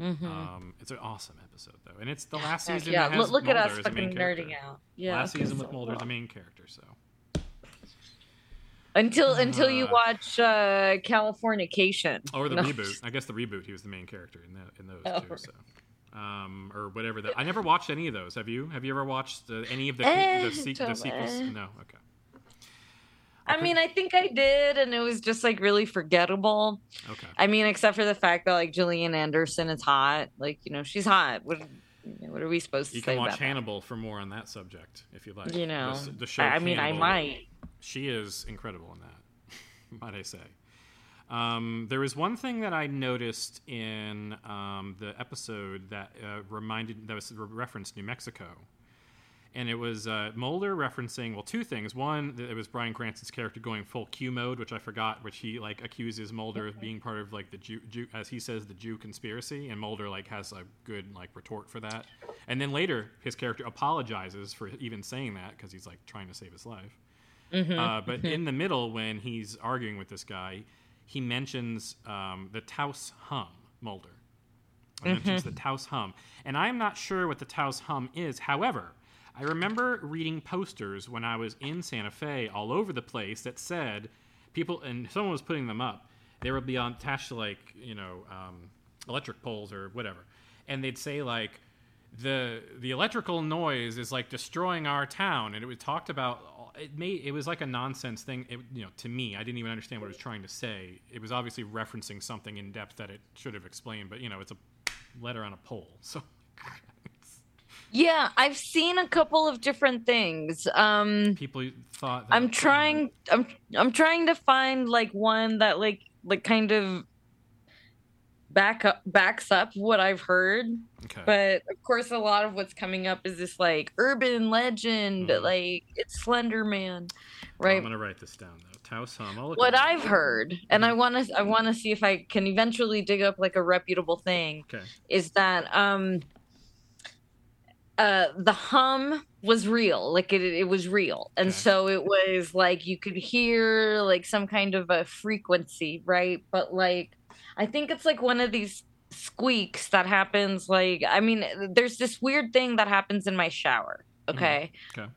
Mm-hmm. Um, it's an awesome episode, though, and it's the last season. Yeah, that has look Mulder at us fucking nerding out. Yeah, last season with so Mulder as the main character. So until uh, until you watch uh, Californication or the no. reboot, I guess the reboot, he was the main character in that in those oh, two. Right. So um, or whatever that. I never watched any of those. Have you? Have you ever watched uh, any of the the, the, the sequels? No. Okay. I mean, I think I did, and it was just, like, really forgettable. Okay. I mean, except for the fact that, like, Gillian Anderson is hot. Like, you know, she's hot. What, what are we supposed to you say about You can watch Hannibal that? For more on that subject, if you like. You know. The, the show I Hannibal, mean, I might. She is incredible in that, might I say. Um, there was one thing that I noticed in um, the episode that uh, reminded, that was referenced New Mexico. And it was uh, Mulder referencing, well, two things. One, it was Bryan Cranston's character going full Q mode, which I forgot, which he, like, accuses Mulder of being part of, like, the Jew, Jew, as he says, the Jew conspiracy. And Mulder, like, has a good, like, retort for that. And then later, his character apologizes for even saying that because he's, like, trying to save his life. Mm-hmm. Uh, but mm-hmm. in the middle, when he's arguing with this guy, he mentions um, the Taos hum, Mulder. He mm-hmm. mentions the Taos hum. And I'm not sure what the Taos hum is. However... I remember reading posters when I was in Santa Fe all over the place that said people, and someone was putting them up. They would be attached to, like, you know, um, electric poles or whatever. And they'd say, like, the the electrical noise is, like, destroying our town. And it was talked about, it made, it was like a nonsense thing, it, you know, to me. I didn't even understand what it was trying to say. It was obviously referencing something in depth that it should have explained. But, you know, it's a letter on a pole. So... Yeah, I've seen a couple of different things. Um, People thought. That I'm trying. I'm I'm trying to find like one that like like kind of back up backs up what I've heard. Okay. But of course, a lot of what's coming up is this like urban legend, mm. like it's Slender Man, right? Oh, I'm gonna write this down though. Taos hum. I'll look what I've up. Heard, and mm-hmm. I want to I want to see if I can eventually dig up like a reputable thing. Okay. Is that um. Uh, the hum was real, like it it was real. And okay. so it was like you could hear like some kind of a frequency, right? But like, I think it's like one of these squeaks that happens. Like, I mean, there's this weird thing that happens in my shower, okay? Mm-hmm. Okay.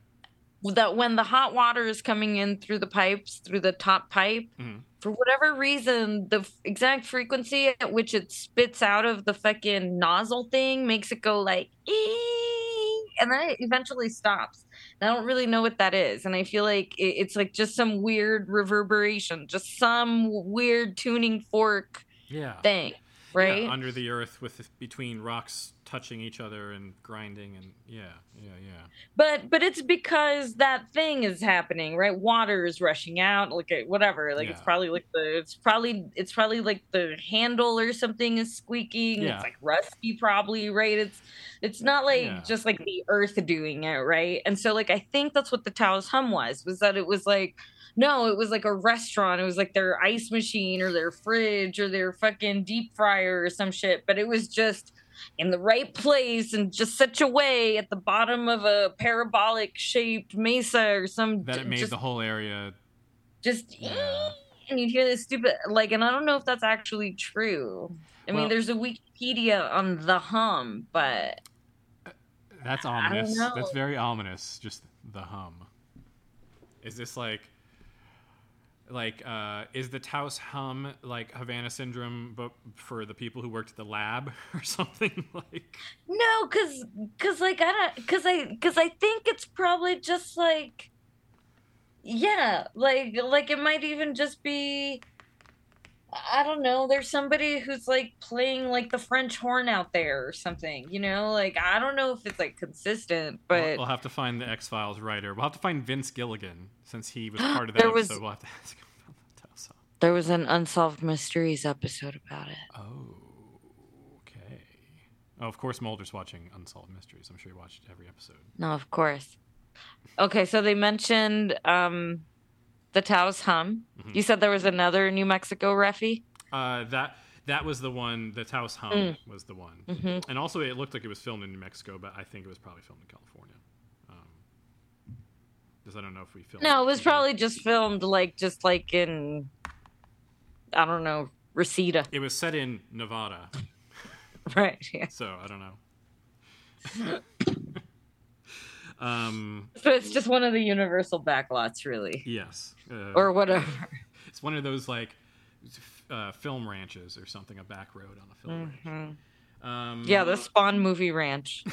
That when the hot water is coming in through the pipes, through the top pipe, mm-hmm. for whatever reason, the f- exact frequency at which it spits out of the fucking nozzle thing makes it go like, ee! and then it eventually stops. And I don't really know what that is. And I feel like it's like just some weird reverberation, just some weird tuning fork yeah. thing, right? Yeah, under the earth with between rocks touching each other and grinding and yeah, yeah, yeah. But but it's because that thing is happening, right? Water is rushing out, like whatever. Like yeah. it's probably like the it's probably it's probably like the handle or something is squeaking. Yeah. It's like rusty probably, right? It's it's not like yeah. just like the earth doing it, right? And so like I think that's what the Taos hum was, was that it was like no, it was like a restaurant. It was like their ice machine or their fridge or their fucking deep fryer or some shit. But it was just in the right place and just such a way at the bottom of a parabolic shaped mesa or some that it made just, the whole area just yeah. and you'd hear this stupid like and I don't know if that's actually true. I well, mean there's a Wikipedia on the hum, but that's ominous. That's very ominous, just the hum. Is this like Like, uh, is the Taos hum like Havana Syndrome, but for the people who worked at the lab or something? Like, no, cause, cause like I don't, cause I, cause I think it's probably just like, yeah, like, like it might even just be, I don't know. There's somebody who's like playing like the French horn out there or something, you know? Like, I don't know if it's like consistent, but we'll, we'll have to find the X-Files writer. We'll have to find Vince Gilligan. Since he was part of that episode, was, we'll have to ask him about the Taos hum. There was an Unsolved Mysteries episode about it. Oh, okay. Oh, of course, Mulder's watching Unsolved Mysteries. I'm sure he watched every episode. No, of course. Okay, so they mentioned um, the Taos hum. Mm-hmm. You said there was another New Mexico refi? Uh, that that was the one. The Taos hum mm. was the one. Mm-hmm. And also, it looked like it was filmed in New Mexico, but I think it was probably filmed in California. Because I don't know if we filmed. No, it was probably just filmed like just like in, I don't know, Reseda. It was set in Nevada. Right. Yeah. So I don't know. um, so it's just one of the universal backlots, really. Yes. Uh, or whatever. It's one of those like uh, film ranches or something, a back road on a film mm-hmm. ranch. Um, yeah, the Spawn movie ranch.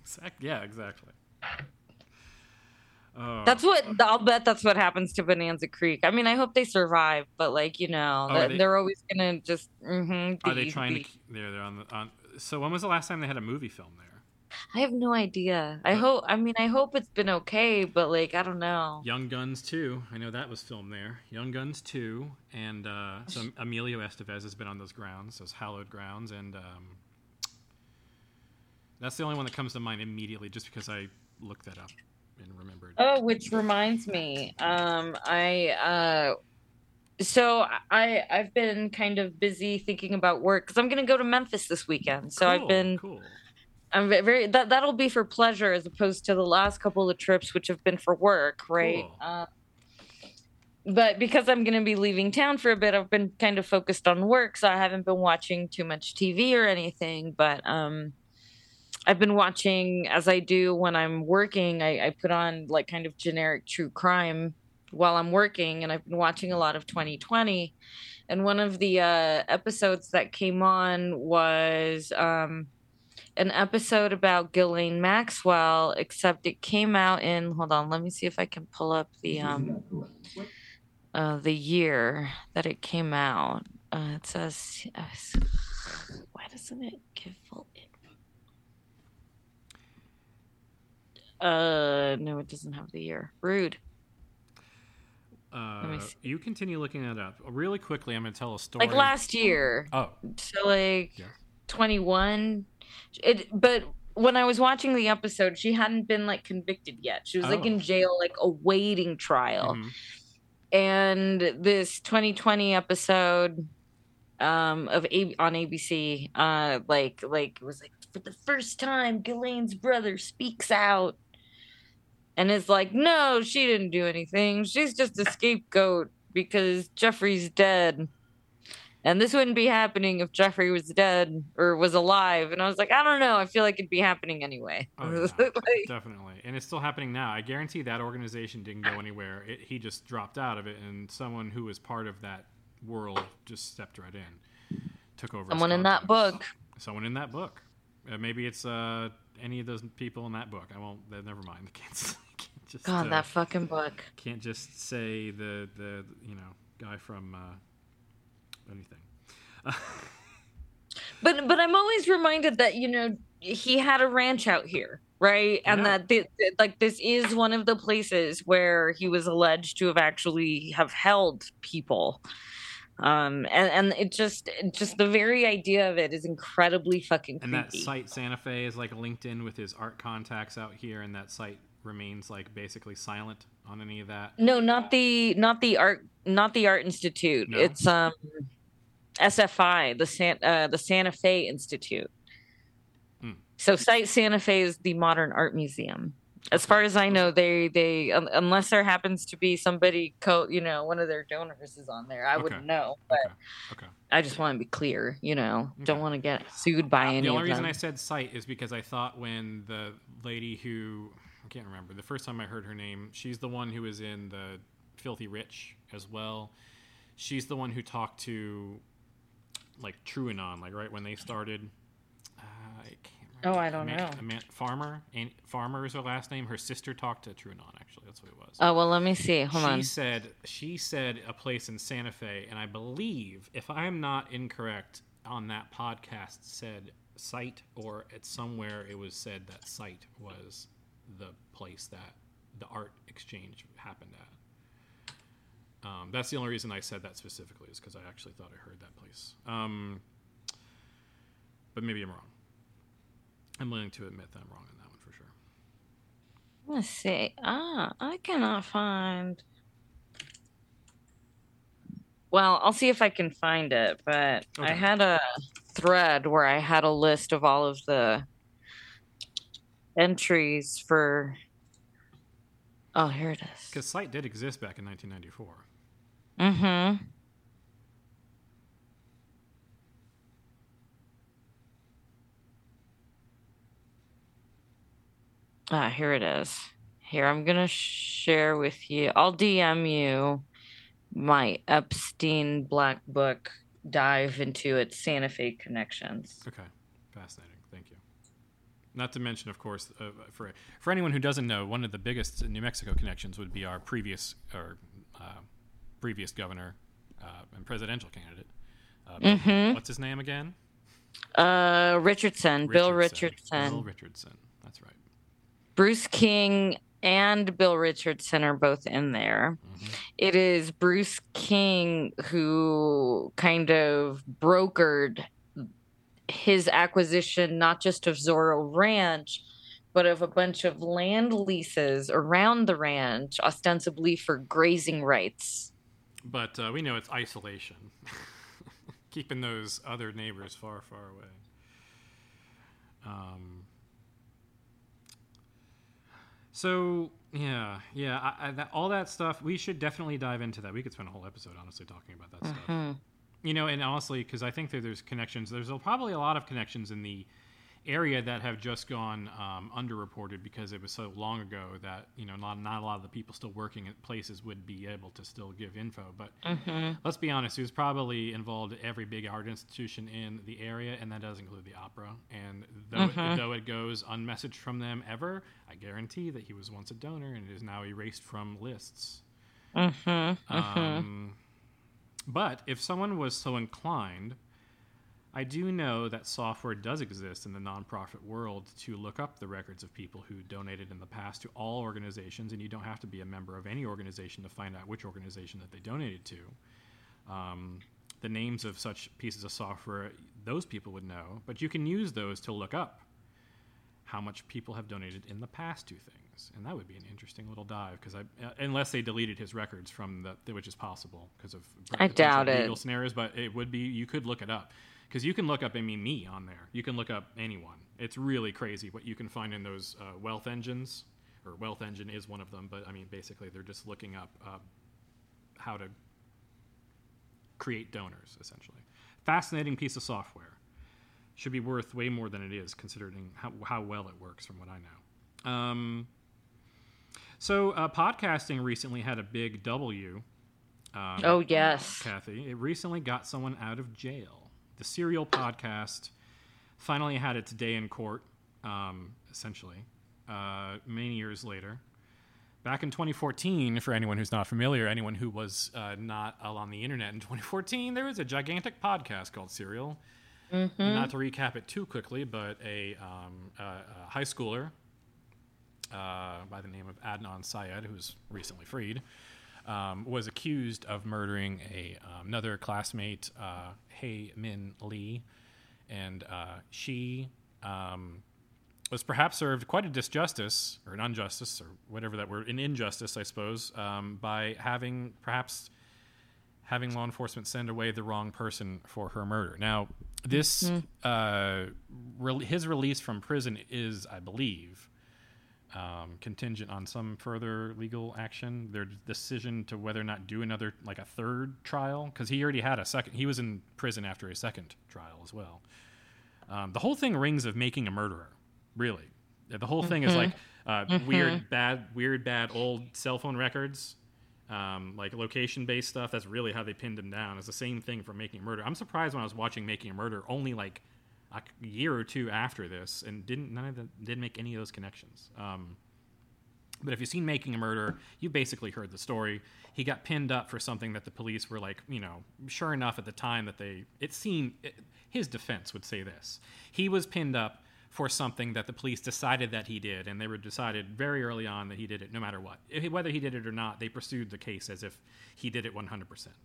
Exact. Yeah. Exactly. Oh. That's what I'll bet. That's what happens to Bonanza Creek. I mean, I hope they survive, but like you know, oh, they, they're always gonna just. Mm-hmm, are they trying be. to? They're they're on the. On, so when was the last time they had a movie film there? I have no idea. But, I hope. I mean, I hope it's been okay, but like I don't know. Young Guns two. I know that was filmed there. Young Guns two, and uh, so Emilio Estevez has been on those grounds, those hallowed grounds, and um, that's the only one that comes to mind immediately, just because I looked that up. And remembered. Oh, which reminds me, um, I uh, so I I've been kind of busy thinking about work because I'm gonna go to Memphis this weekend. So cool, I've been, cool. I'm very that that'll be for pleasure as opposed to the last couple of trips which have been for work, right? Cool. Uh, but because I'm gonna be leaving town for a bit, I've been kind of focused on work, so I haven't been watching too much T V or anything, but um. I've been watching, as I do when I'm working, I, I put on like kind of generic true crime while I'm working, and I've been watching a lot of twenty twenty. And one of the uh, episodes that came on was um, an episode about Ghislaine Maxwell, except it came out in, hold on, let me see if I can pull up the um, uh, the year that it came out. Uh, it says, uh, why doesn't it give full Uh, no, it doesn't have the year. Rude. Uh, you continue looking that up. Really quickly, I'm going to tell a story. Like last year. Oh. So like yeah. twenty-one. It, but when I was watching the episode, she hadn't been like convicted yet. She was oh. like in jail, like awaiting trial. Mm-hmm. And this twenty twenty episode um, of A- on A B C, uh, like like it was like, for the first time, Ghislaine's brother speaks out. And is like, no, she didn't do anything. She's just a scapegoat because Jeffrey's dead. And this wouldn't be happening if Jeffrey was dead or was alive. And I was like, I don't know. I feel like it'd be happening anyway. Oh, yeah, like, definitely. And it's still happening now. I guarantee that organization didn't go anywhere. It, he just dropped out of it. And someone who was part of that world just stepped right in. Took over. Someone in that book. Someone in that book. Uh, maybe it's uh, any of those people in that book. I won't. Uh, never mind. I can't, I can't just, God, uh, that fucking book. Can't just say the the you know guy from uh, anything. Uh, but but I'm always reminded that you know he had a ranch out here, right? And yeah. that th- th- like this is one of the places where he was alleged to have actually have held people. Um, and, and it just, just the very idea of it is incredibly fucking creepy. And that Site Santa Fe is like linked in with his art contacts out here, and that site remains like basically silent on any of that. No, not the, not the art, not the Art Institute. No? It's, um, S F I, the San, uh, the Santa Fe Institute. Hmm. So Site Santa Fe is the modern art museum. As far as I know, they, they um, unless there happens to be somebody, co- you know, one of their donors is on there. I okay. wouldn't know, but okay. Okay. I just want to be clear, you know, okay. don't want to get sued by uh, any of them. The only reason I said site is because I thought when the lady who, I can't remember, the first time I heard her name, she's the one who was in the Filthy Rich as well. She's the one who talked to, like, TrueAnon, like, right when they started. Uh, I can't. Oh, I don't Amanda, know. Amanda, Farmer, and Farmer is her last name. Her sister talked to TrueAnon, actually. That's what it was. Oh, well, let me see. Hold she on. She said she said a place in Santa Fe, and I believe, if I'm not incorrect, on that podcast said site, or at somewhere it was said that site was the place that the art exchange happened at. Um, that's the only reason I said that specifically, is because I actually thought I heard that place. Um, but maybe I'm wrong. I'm willing to admit that I'm wrong on that one for sure. Let's see. Ah, I cannot find. Well, I'll see if I can find it, but okay. I had a thread where I had a list of all of the entries for. Oh, here it is. Because site did exist back in nineteen ninety-four. Mm-hmm. Ah, here it is. Here, I'm going to share with you. I'll D M you my Epstein Black Book dive into its Santa Fe connections. Okay. Fascinating. Thank you. Not to mention, of course, uh, for for anyone who doesn't know, one of the biggest New Mexico connections would be our previous our, uh, previous governor uh, and presidential candidate. Uh, mm-hmm. What's his name again? Uh, Richardson. Richardson. Bill Richardson. Bill Richardson. That's right. Bruce King and Bill Richardson are both in there. Mm-hmm. It is Bruce King who kind of brokered his acquisition, not just of Zorro Ranch, but of a bunch of land leases around the ranch, ostensibly for grazing rights. But uh, we know it's isolation, keeping those other neighbors far, far away. Um. So, yeah, yeah, I, I, that, all that stuff, we should definitely dive into that. We could spend a whole episode, honestly, talking about that mm-hmm. stuff. You know, and honestly, because I think that there's connections. There's probably a lot of connections in the area that have just gone um, underreported because it was so long ago that, you know, not, not a lot of the people still working at places would be able to still give info. But mm-hmm. let's be honest, it was probably involved at every big art institution in the area, and that does include the opera. And though, mm-hmm. it, though it goes unmessaged from them ever, I guarantee that he was once a donor and is now erased from lists. Mm-hmm. Mm-hmm. Um, but if someone was so inclined... I do know that software does exist in the nonprofit world to look up the records of people who donated in the past to all organizations, and you don't have to be a member of any organization to find out which organization that they donated to. Um, the names of such pieces of software, those people would know, but you can use those to look up how much people have donated in the past to things, and that would be an interesting little dive, because I, uh, unless they deleted his records from the, which is possible because of I doubt it. Legal scenarios, but it would be, you could look it up. Because you can look up, I mean, me on there. You can look up anyone. It's really crazy what you can find in those uh, wealth engines, or wealth engine is one of them. But I mean, basically, they're just looking up uh, how to create donors, essentially. Fascinating piece of software. Should be worth way more than it is, considering how, how well it works, from what I know. Um, so uh, podcasting recently had a big W. Um, oh, yes. Kathy, it recently got someone out of jail. The Serial podcast finally had its day in court, um, essentially, uh, many years later. Back in twenty fourteen, for anyone who's not familiar, anyone who was uh, not on the internet in twenty fourteen, there was a gigantic podcast called Serial. Mm-hmm. Not to recap it too quickly, but a, um, a, a high schooler uh, by the name of Adnan Syed, who's recently freed, um, was accused of murdering a um, another classmate, uh, Hae Min Lee, and uh, she... Um, was perhaps served quite a disjustice or an injustice or whatever that word, an injustice, I suppose, um, by having perhaps having law enforcement send away the wrong person for her murder. Now, this mm. uh, re- his release from prison is, I believe, um, contingent on some further legal action. Their decision to whether or not do another, like a third trial, because he already had a second. He was in prison after a second trial as well. Um, the whole thing rings of making a murderer. Really, the whole thing mm-hmm. is like uh, mm-hmm. weird, bad, weird, bad old cell phone records, um, like location-based stuff. That's really how they pinned him down. It's the same thing for Making a Murder. I'm surprised when I was watching Making a Murder only like a year or two after this, and didn't none of them didn't make any of those connections. Um, but if you've seen Making a Murder, you basically heard the story. He got pinned up for something that the police were like, you know, sure enough at the time that they it seemed it, his defense would say this: he was pinned up for something that the police decided that he did, and they were decided very early on that he did it no matter what. If, whether he did it or not, they pursued the case as if he did it one hundred percent.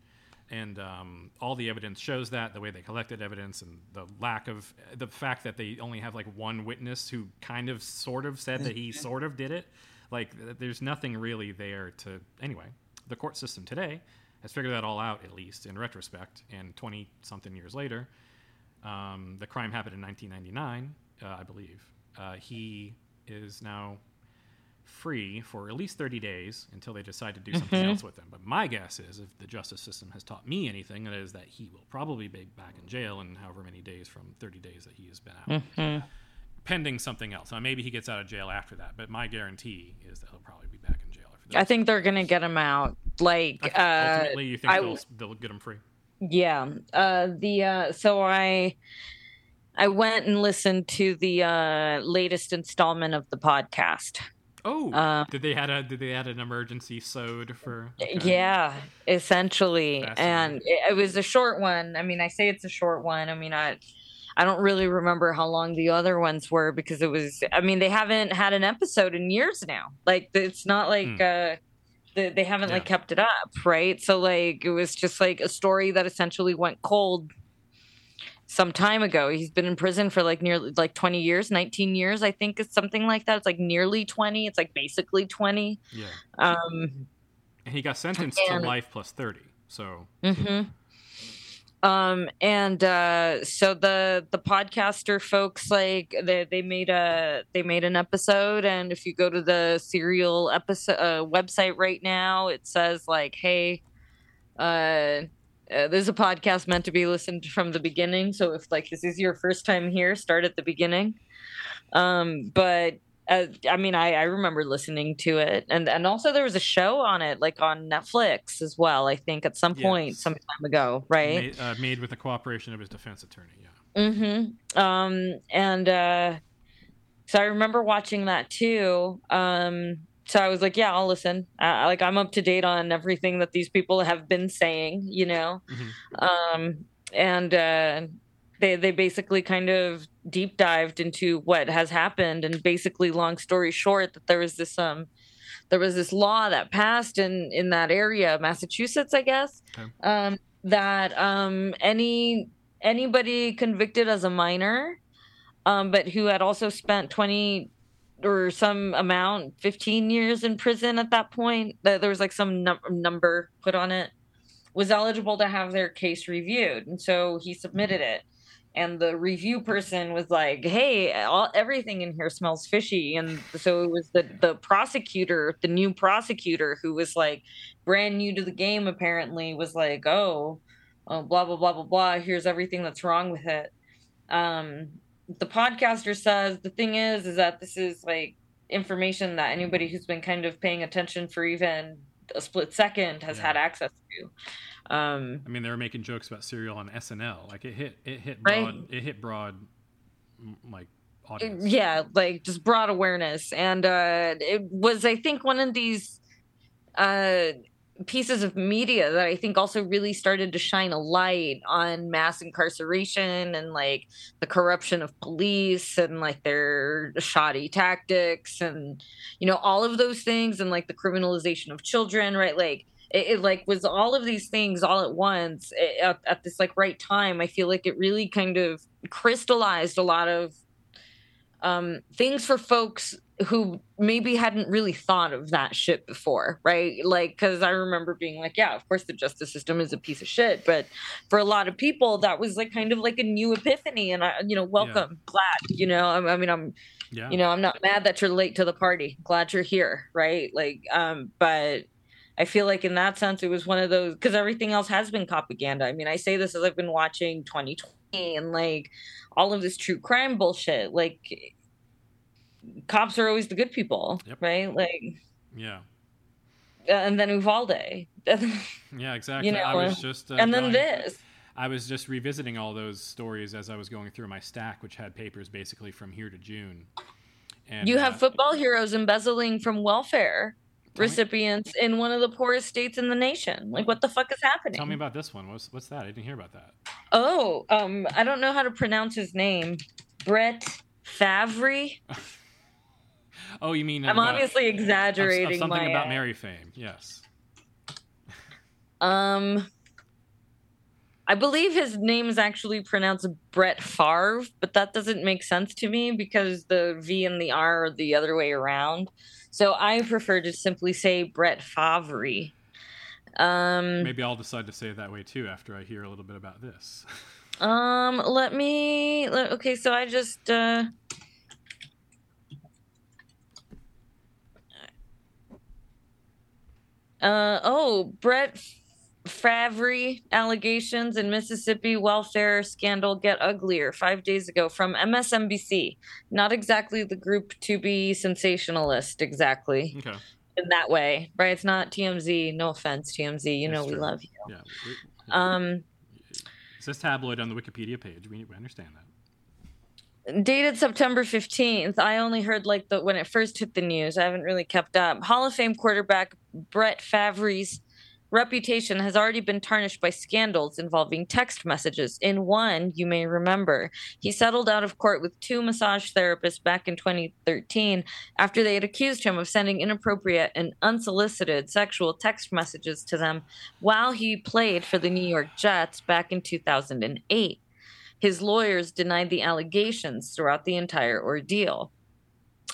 And um, all the evidence shows that, the way they collected evidence and the lack of, the fact that they only have like one witness who kind of sort of said that he sort of did it. Like there's nothing really there to, anyway, the court system today has figured that all out, at least in retrospect, and twenty-something years later. Um, the crime happened in nineteen ninety-nine. Uh, I believe uh, he is now free for at least thirty days until they decide to do something mm-hmm. else with him. But my guess is, if the justice system has taught me anything, that is that he will probably be back in jail in however many days from thirty days that he has been out, mm-hmm. uh, pending something else. Now, maybe he gets out of jail after that, but my guarantee is that he'll probably be back in jail. After I think they're going to get him out. Like uh, ultimately, you think I, they'll, they'll get him free? Yeah. Uh, the uh, so I. I went and listened to the uh, latest installment of the podcast. Oh, uh, did they had a did they had an emergency sode for? Okay. Yeah, essentially, and it, it was a short one. I mean, I say it's a short one. I mean, I I don't really remember how long the other ones were, because it was. I mean, they haven't had an episode in years now. Like, it's not like hmm. uh, they, they haven't yeah. like kept it up, right? So like, it was just like a story that essentially went cold some time ago. He's been in prison for like nearly like twenty years, nineteen years, I think, is something like that. It's like nearly twenty. It's like basically twenty. Yeah. Um, and he got sentenced and, to life plus thirty. So. Mm-hmm. Um, and uh, so the the podcaster folks, like they, they made a they made an episode, and if you go to the Serial episode uh, website right now, it says like, hey. Uh, Uh, this is a podcast meant to be listened from the beginning. So if like this is your first time here, start at the beginning. Um, but uh, I mean, I, I remember listening to it, and and also there was a show on it, like on Netflix as well. I think at some point, yes. some time ago, right? Made, uh, made with the cooperation of his defense attorney. Yeah. Mm-hmm. Um, and uh, so I remember watching that too. Um, So I was like, yeah, I'll listen. Uh, like I'm up to date on everything that these people have been saying, you know? Mm-hmm. Um, and uh, they they basically kind of deep dived into what has happened. And basically, long story short, that there was this um, there was this law that passed in, in that area, Massachusetts, I guess, okay. um, that um, any anybody convicted as a minor, um, but who had also spent twenty or some amount, fifteen years in prison at that point, there was like some num- number put on it, was eligible to have their case reviewed. And so he submitted it. And the review person was like, hey, all, everything in here smells fishy. And so it was the, the prosecutor, the new prosecutor, who was like brand new to the game, apparently, was like, oh, oh blah, blah, blah, blah, blah. Here's everything that's wrong with it. Um, the podcaster says the thing is, is that this is like information that anybody who's been kind of paying attention for even a split second has yeah. had access to. Um, I mean, they were making jokes about Serial on S N L. Like it hit, it hit, broad, right? it hit broad my audience. Yeah, like just broad awareness. And uh, it was, I think, one of these uh, pieces of media that I think also really started to shine a light on mass incarceration and like the corruption of police and like their shoddy tactics and, you know, all of those things, and like the criminalization of children, right? Like, It, it like was all of these things all at once it, at, at this like right time. I feel like it really kind of crystallized a lot of um, things for folks who maybe hadn't really thought of that shit before, right? Like, because I remember being like, yeah, of course the justice system is a piece of shit, but for a lot of people that was like kind of like a new epiphany, and I, you know, welcome, yeah. glad, you know, I, I mean, I'm, yeah. you know, I'm not mad that you're late to the party. Glad you're here, right? Like, um, but. I feel like in that sense, it was one of those, because everything else has been propaganda. I mean, I say this as I've been watching twenty twenty and like all of this true crime bullshit. Like, cops are always the good people, yep. right? Like, yeah. And then Uvalde. yeah, exactly. You know, I was just uh, and then going, this. I was just revisiting all those stories as I was going through my stack, which had papers basically from here to June. And you have uh, football heroes embezzling from welfare recipients in one of the poorest states in the nation. Like, what the fuck is happening? Tell me about this one. What's what's that? I didn't hear about that. Oh, um, I don't know how to pronounce his name. Brett Favre. oh, you mean... I'm about, obviously exaggerating of, of something my... about Mary fame, yes. um, I believe his name is actually pronounced Brett Favre, but that doesn't make sense to me because the V and the R are the other way around. So I prefer to simply say Brett Favre. Um, Maybe I'll decide to say it that way too after I hear a little bit about this. um, let me. Let, okay, so I just. Uh, uh, oh, Brett Favre allegations in Mississippi welfare scandal get uglier. Five days ago from M S N B C. Not exactly the group to be sensationalist, exactly. Okay. In that way, right? It's not T M Z. No offense, T M Z. You That's know we true. Love you. Yeah. We, yeah. Um, it says tabloid on the Wikipedia page. We, we understand that. Dated September fifteenth. I only heard like the when it first hit the news. I haven't really kept up. Hall of Fame quarterback Brett Favre's reputation has already been tarnished by scandals involving text messages. In one, you may remember, he settled out of court with two massage therapists back in twenty thirteen after they had accused him of sending inappropriate and unsolicited sexual text messages to them while he played for the New York Jets back in two thousand eight. His lawyers denied the allegations throughout the entire ordeal.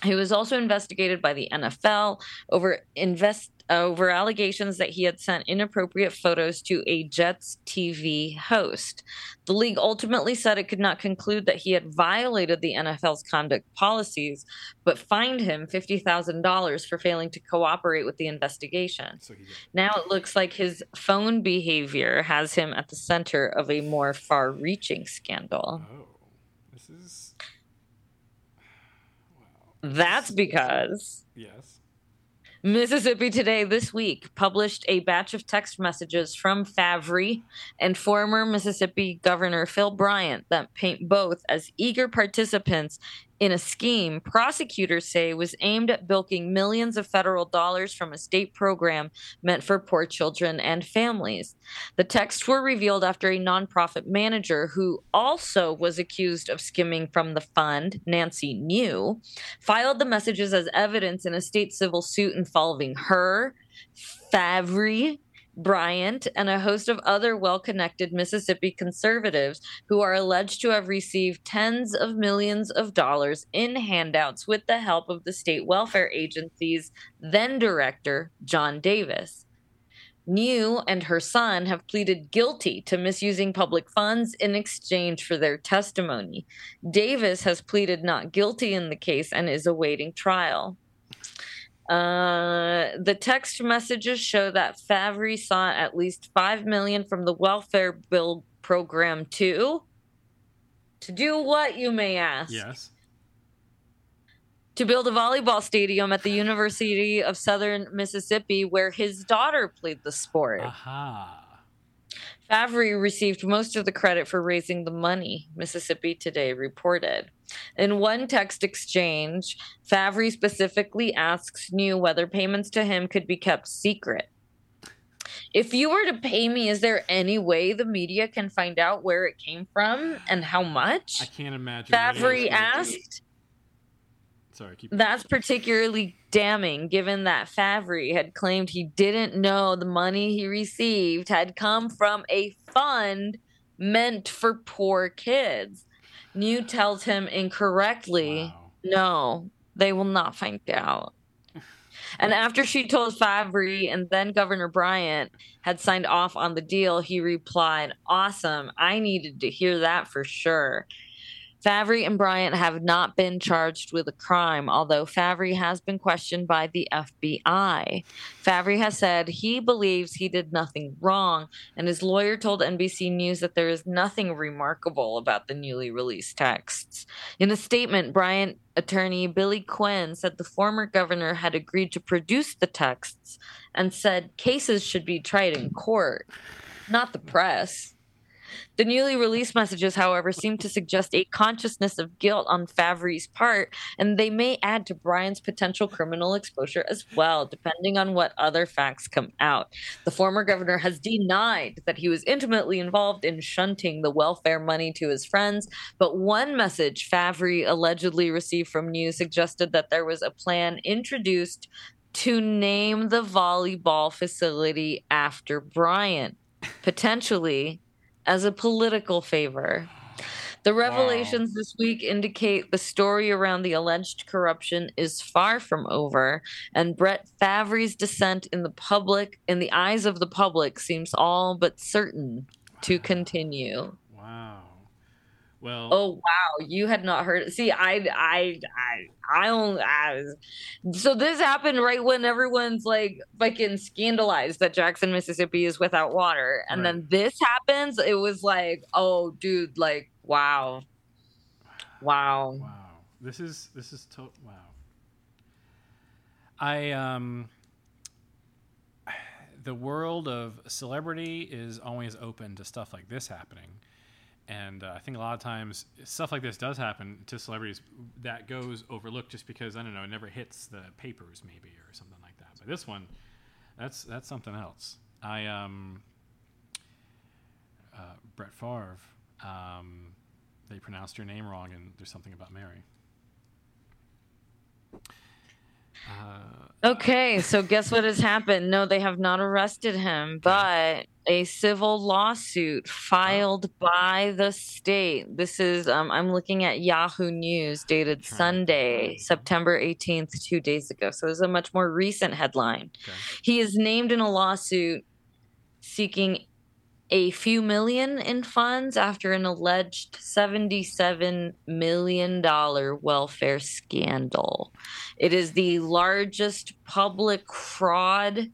He was also investigated by the N F L over invest. over allegations that he had sent inappropriate photos to a Jets T V host. The league ultimately said it could not conclude that he had violated the N F L's conduct policies, but fined him fifty thousand dollars for failing to cooperate with the investigation. So he did. Now it looks like his phone behavior has him at the center of a more far-reaching scandal. Oh, this is... Wow. That's because... Yes. Mississippi Today this week published a batch of text messages from Favre and former Mississippi Governor Phil Bryant that paint both as eager participants in a scheme prosecutors say was aimed at bilking millions of federal dollars from a state program meant for poor children and families. The texts were revealed after a nonprofit manager who also was accused of skimming from the fund, Nancy New, filed the messages as evidence in a state civil suit involving her, Favre, Bryant, and a host of other well-connected Mississippi conservatives who are alleged to have received tens of millions of dollars in handouts with the help of the state welfare agency's then-director, John Davis. New and her son have pleaded guilty to misusing public funds in exchange for their testimony. Davis has pleaded not guilty in the case and is awaiting trial. Uh, the text messages show that Favre sought at least five million dollars from the welfare bill program too. To do what, you may ask? Yes. To build a volleyball stadium at the University of Southern Mississippi where his daughter played the sport. Aha. Favre received most of the credit for raising the money, Mississippi Today reported. In one text exchange, Favre specifically asks New whether payments to him could be kept secret. If you were to pay me, is there any way the media can find out where it came from and how much? I can't imagine. Favre asked. Sorry, keep That's particularly damning, given that Favre had claimed he didn't know the money he received had come from a fund meant for poor kids. New tells him incorrectly, wow. No, they will not find out. And after she told Favre and then Governor Bryant had signed off on the deal, he replied, awesome, I needed to hear that for sure. Favre and Bryant have not been charged with a crime, although Favre has been questioned by the F B I. Favre has said he believes he did nothing wrong, and his lawyer told N B C News that there is nothing remarkable about the newly released texts. In a statement, Bryant attorney Billy Quinn said the former governor had agreed to produce the texts and said cases should be tried in court, not the press. The newly released messages, however, seem to suggest a consciousness of guilt on Favre's part, and they may add to Brian's potential criminal exposure as well, depending on what other facts come out. The former governor has denied that he was intimately involved in shunting the welfare money to his friends, but one message Favre allegedly received from News suggested that there was a plan introduced to name the volleyball facility after Brian, potentially as a political favor. The revelations wow. this week indicate the story around the alleged corruption is far from over, and Brett Favre's descent in the public, in the eyes of the public, seems all but certain wow. to continue. Wow. Well. Oh wow! You had not heard it. See, I, I, I, I only. I, so this happened right when everyone's like fucking scandalized that Jackson, Mississippi, is without water, and right. then this happens. It was like, oh, dude, like, wow, wow, wow. This is this is to- wow. I um. The world of celebrity is always open to stuff like this happening. And uh, I think a lot of times stuff like this does happen to celebrities that goes overlooked just because, I don't know, it never hits the papers maybe or something like that. But this one, that's that's something else. I, um, uh, Brett Favre, um, they pronounced your name wrong and there's something about Mary. Uh, okay, so guess what has happened? No, they have not arrested him, but a civil lawsuit filed by the state. This is, um, I'm looking at Yahoo News dated Sunday, September eighteenth, two days ago. So this is a much more recent headline. Okay. He is named in a lawsuit seeking a few million in funds after an alleged seventy-seven million dollars welfare scandal. It is the largest public fraud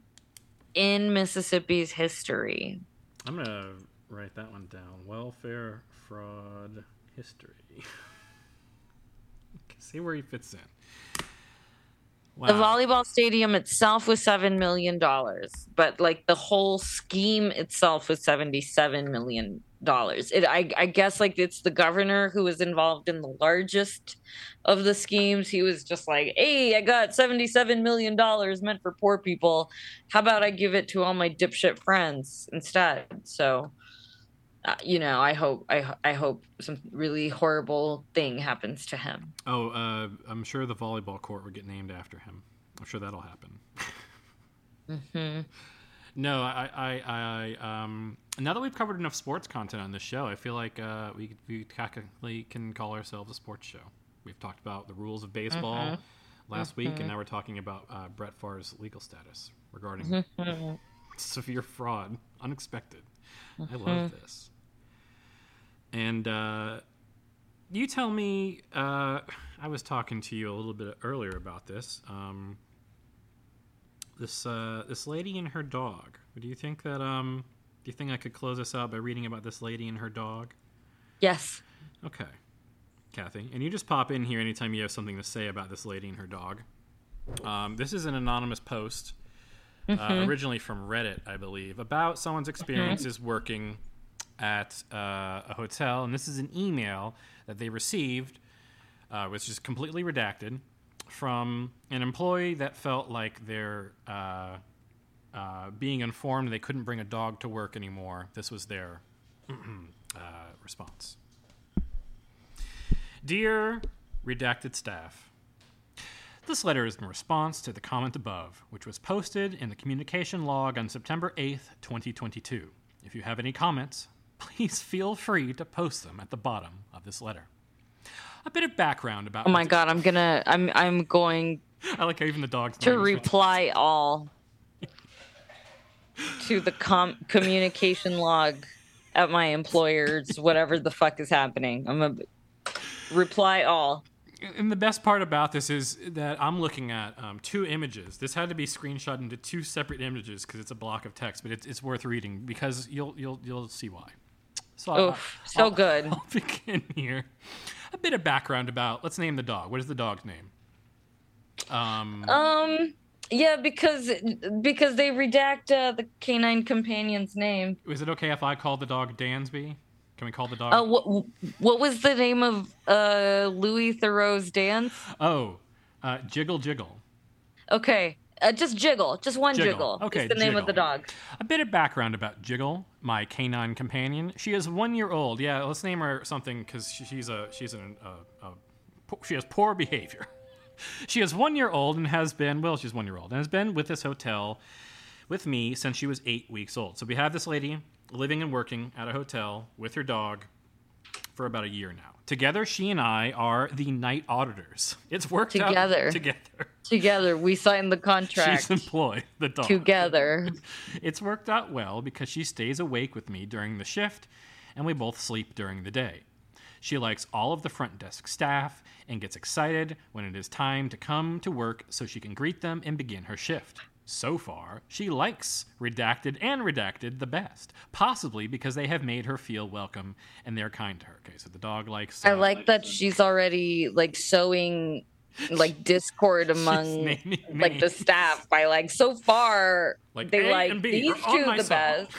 in Mississippi's history. I'm going to write that one down. Welfare fraud history. See where he fits in. Wow. The volleyball stadium itself was seven million dollars, but like the whole scheme itself was seventy-seven million dollars. It, I, I guess like it's the governor who was involved in the largest of the schemes. He was just like, hey, I got seventy-seven million dollars meant for poor people. How about I give it to all my dipshit friends instead? So, uh, you know, I hope I, I hope some really horrible thing happens to him. Oh, uh, I'm sure the volleyball court would get named after him. I'm sure that'll happen. mm-hmm. No, I, I, I, um, now that we've covered enough sports content on this show, I feel like uh, we we technically can call ourselves a sports show. We've talked about the rules of baseball mm-hmm. last mm-hmm. week, and now we're talking about uh, Brett Favre's legal status regarding severe fraud, unexpected. Mm-hmm. I love this. And uh, you tell me, uh, I was talking to you a little bit earlier about this. Um, this uh, this lady and her dog. Do you think that? Um, do you think I could close this out by reading about this lady and her dog? Yes. Okay, Kathy, and you just pop in here anytime you have something to say about this lady and her dog. Um, this is an anonymous post, mm-hmm. uh, originally from Reddit, I believe, about someone's experiences mm-hmm. working at uh, a hotel, and this is an email that they received uh, was just completely redacted from an employee that felt like they're uh, uh, being informed they couldn't bring a dog to work anymore. This was their uh, response. Dear redacted staff, this letter is in response to the comment above, which was posted in the communication log on September eighth, twenty twenty-two. If you have any comments, please feel free to post them at the bottom of this letter. A bit of background about. Oh my God! I'm gonna. I'm. I'm going. I like how even the dogs. To reply all. To the com- communication log, at my employer's whatever the fuck is happening. I'm gonna reply all. And the best part about this is that I'm looking at um, two images. This had to be screenshot into two separate images because it's a block of text, but it's, it's worth reading because you'll you'll you'll see why. So Oof, I'll, so I'll, good. I'll begin here. A bit of background about. Let's name the dog. What is the dog's name? Um. Um. Yeah, because because they redact uh, the canine companion's name. Is it okay if I call the dog Dansby? Can we call the dog? Uh, what, what was the name of uh, Louis Theroux's dance? Oh, uh, Jiggle Jiggle. Okay, uh, just Jiggle. Just one Jiggle. Jiggle okay, is the Jiggle. Name of the dog. A bit of background about Jiggle, my canine companion. She is one year old. Yeah, let's name her something because she's a she's an a, a, she has poor behavior. She is one year old and has been well. She's one year old and has been with this hotel with me since she was eight weeks old. So we have this lady living and working at a hotel with her dog for about a year now. Together, she and I are the night auditors. It's worked together. out together. Together. We signed the contract. She's employed, the dog. Together. It's worked out well because she stays awake with me during the shift, and we both sleep during the day. She likes all of the front desk staff and gets excited when it is time to come to work so she can greet them and begin her shift. So far, she likes redacted and redacted the best, possibly because they have made her feel welcome and they're kind to her. Okay, so the dog likes... Uh, I like likes that them. She's already, like, sowing, like, discord among, naming, like, names. The staff by, like, so far, like they A like these two the song. Best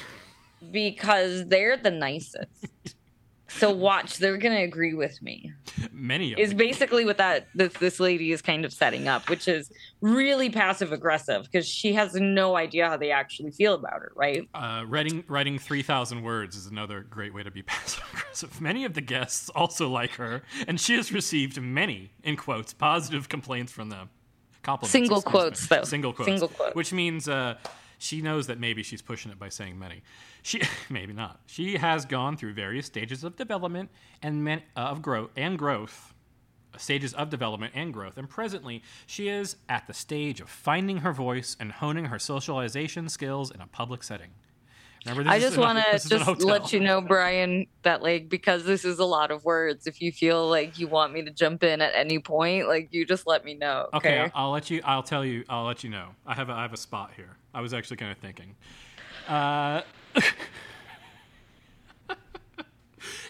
because they're the nicest. So watch, they're going to agree with me. Many of them. Is basically what that this, this lady is kind of setting up, which is really passive-aggressive because she has no idea how they actually feel about her, right? Uh, writing writing three thousand words is another great way to be passive-aggressive. Many of the guests also like her, and she has received many, in quotes, positive complaints from them. Compliments. Single quotes, though. Single quotes. Single quotes. Which means... Uh, She knows that maybe she's pushing it by saying many. She maybe not. She has gone through various stages of development and men, uh, of growth and growth, stages of development and growth, and presently she is at the stage of finding her voice and honing her socialization skills in a public setting. Remember, this I just want to just let you know, Brian, that like because this is a lot of words. If you feel like you want me to jump in at any point, like you just let me know. Okay, okay I'll let you. I'll tell you. I'll let you know. I have. A, I have a spot here. I was actually kind of thinking. Uh,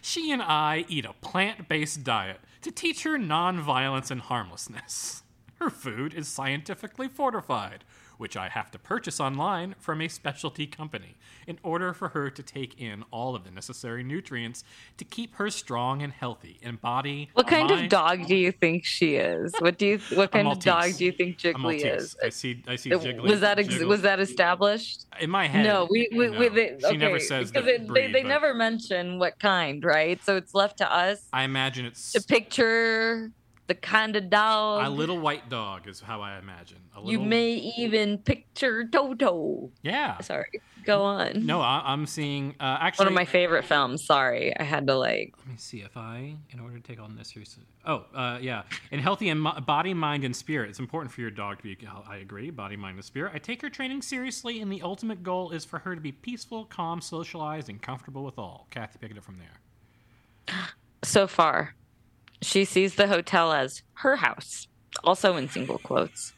she and I eat a plant-based diet to teach her nonviolence and harmlessness. Her food is scientifically fortified, which I have to purchase online from a specialty company in order for her to take in all of the necessary nutrients to keep her strong and healthy in body. What kind mind. Of dog do you think she is? What do you? What kind of dog do you think Jiggly is? I see. I see. Jiggly. Was that ex- was that established? In my head. No, we we, no. we they, she okay, never says because it, breed, they they never mention what kind, right? So it's left to us. I imagine it's to picture. The kind of dog. A little white dog is how I imagine. A little... You may even picture Toto. Yeah. Sorry. Go on. No, I, I'm seeing uh, actually one of my favorite films. Sorry, I had to like. Let me see if I, in order to take on this seriously. Oh, uh, yeah. In healthy and mo- body, mind, and spirit, it's important for your dog to be. I agree. Body, mind, and spirit. I take her training seriously, and the ultimate goal is for her to be peaceful, calm, socialized, and comfortable with all. Kathy, pick it up from there. So far. She sees the hotel as her house, also in single quotes,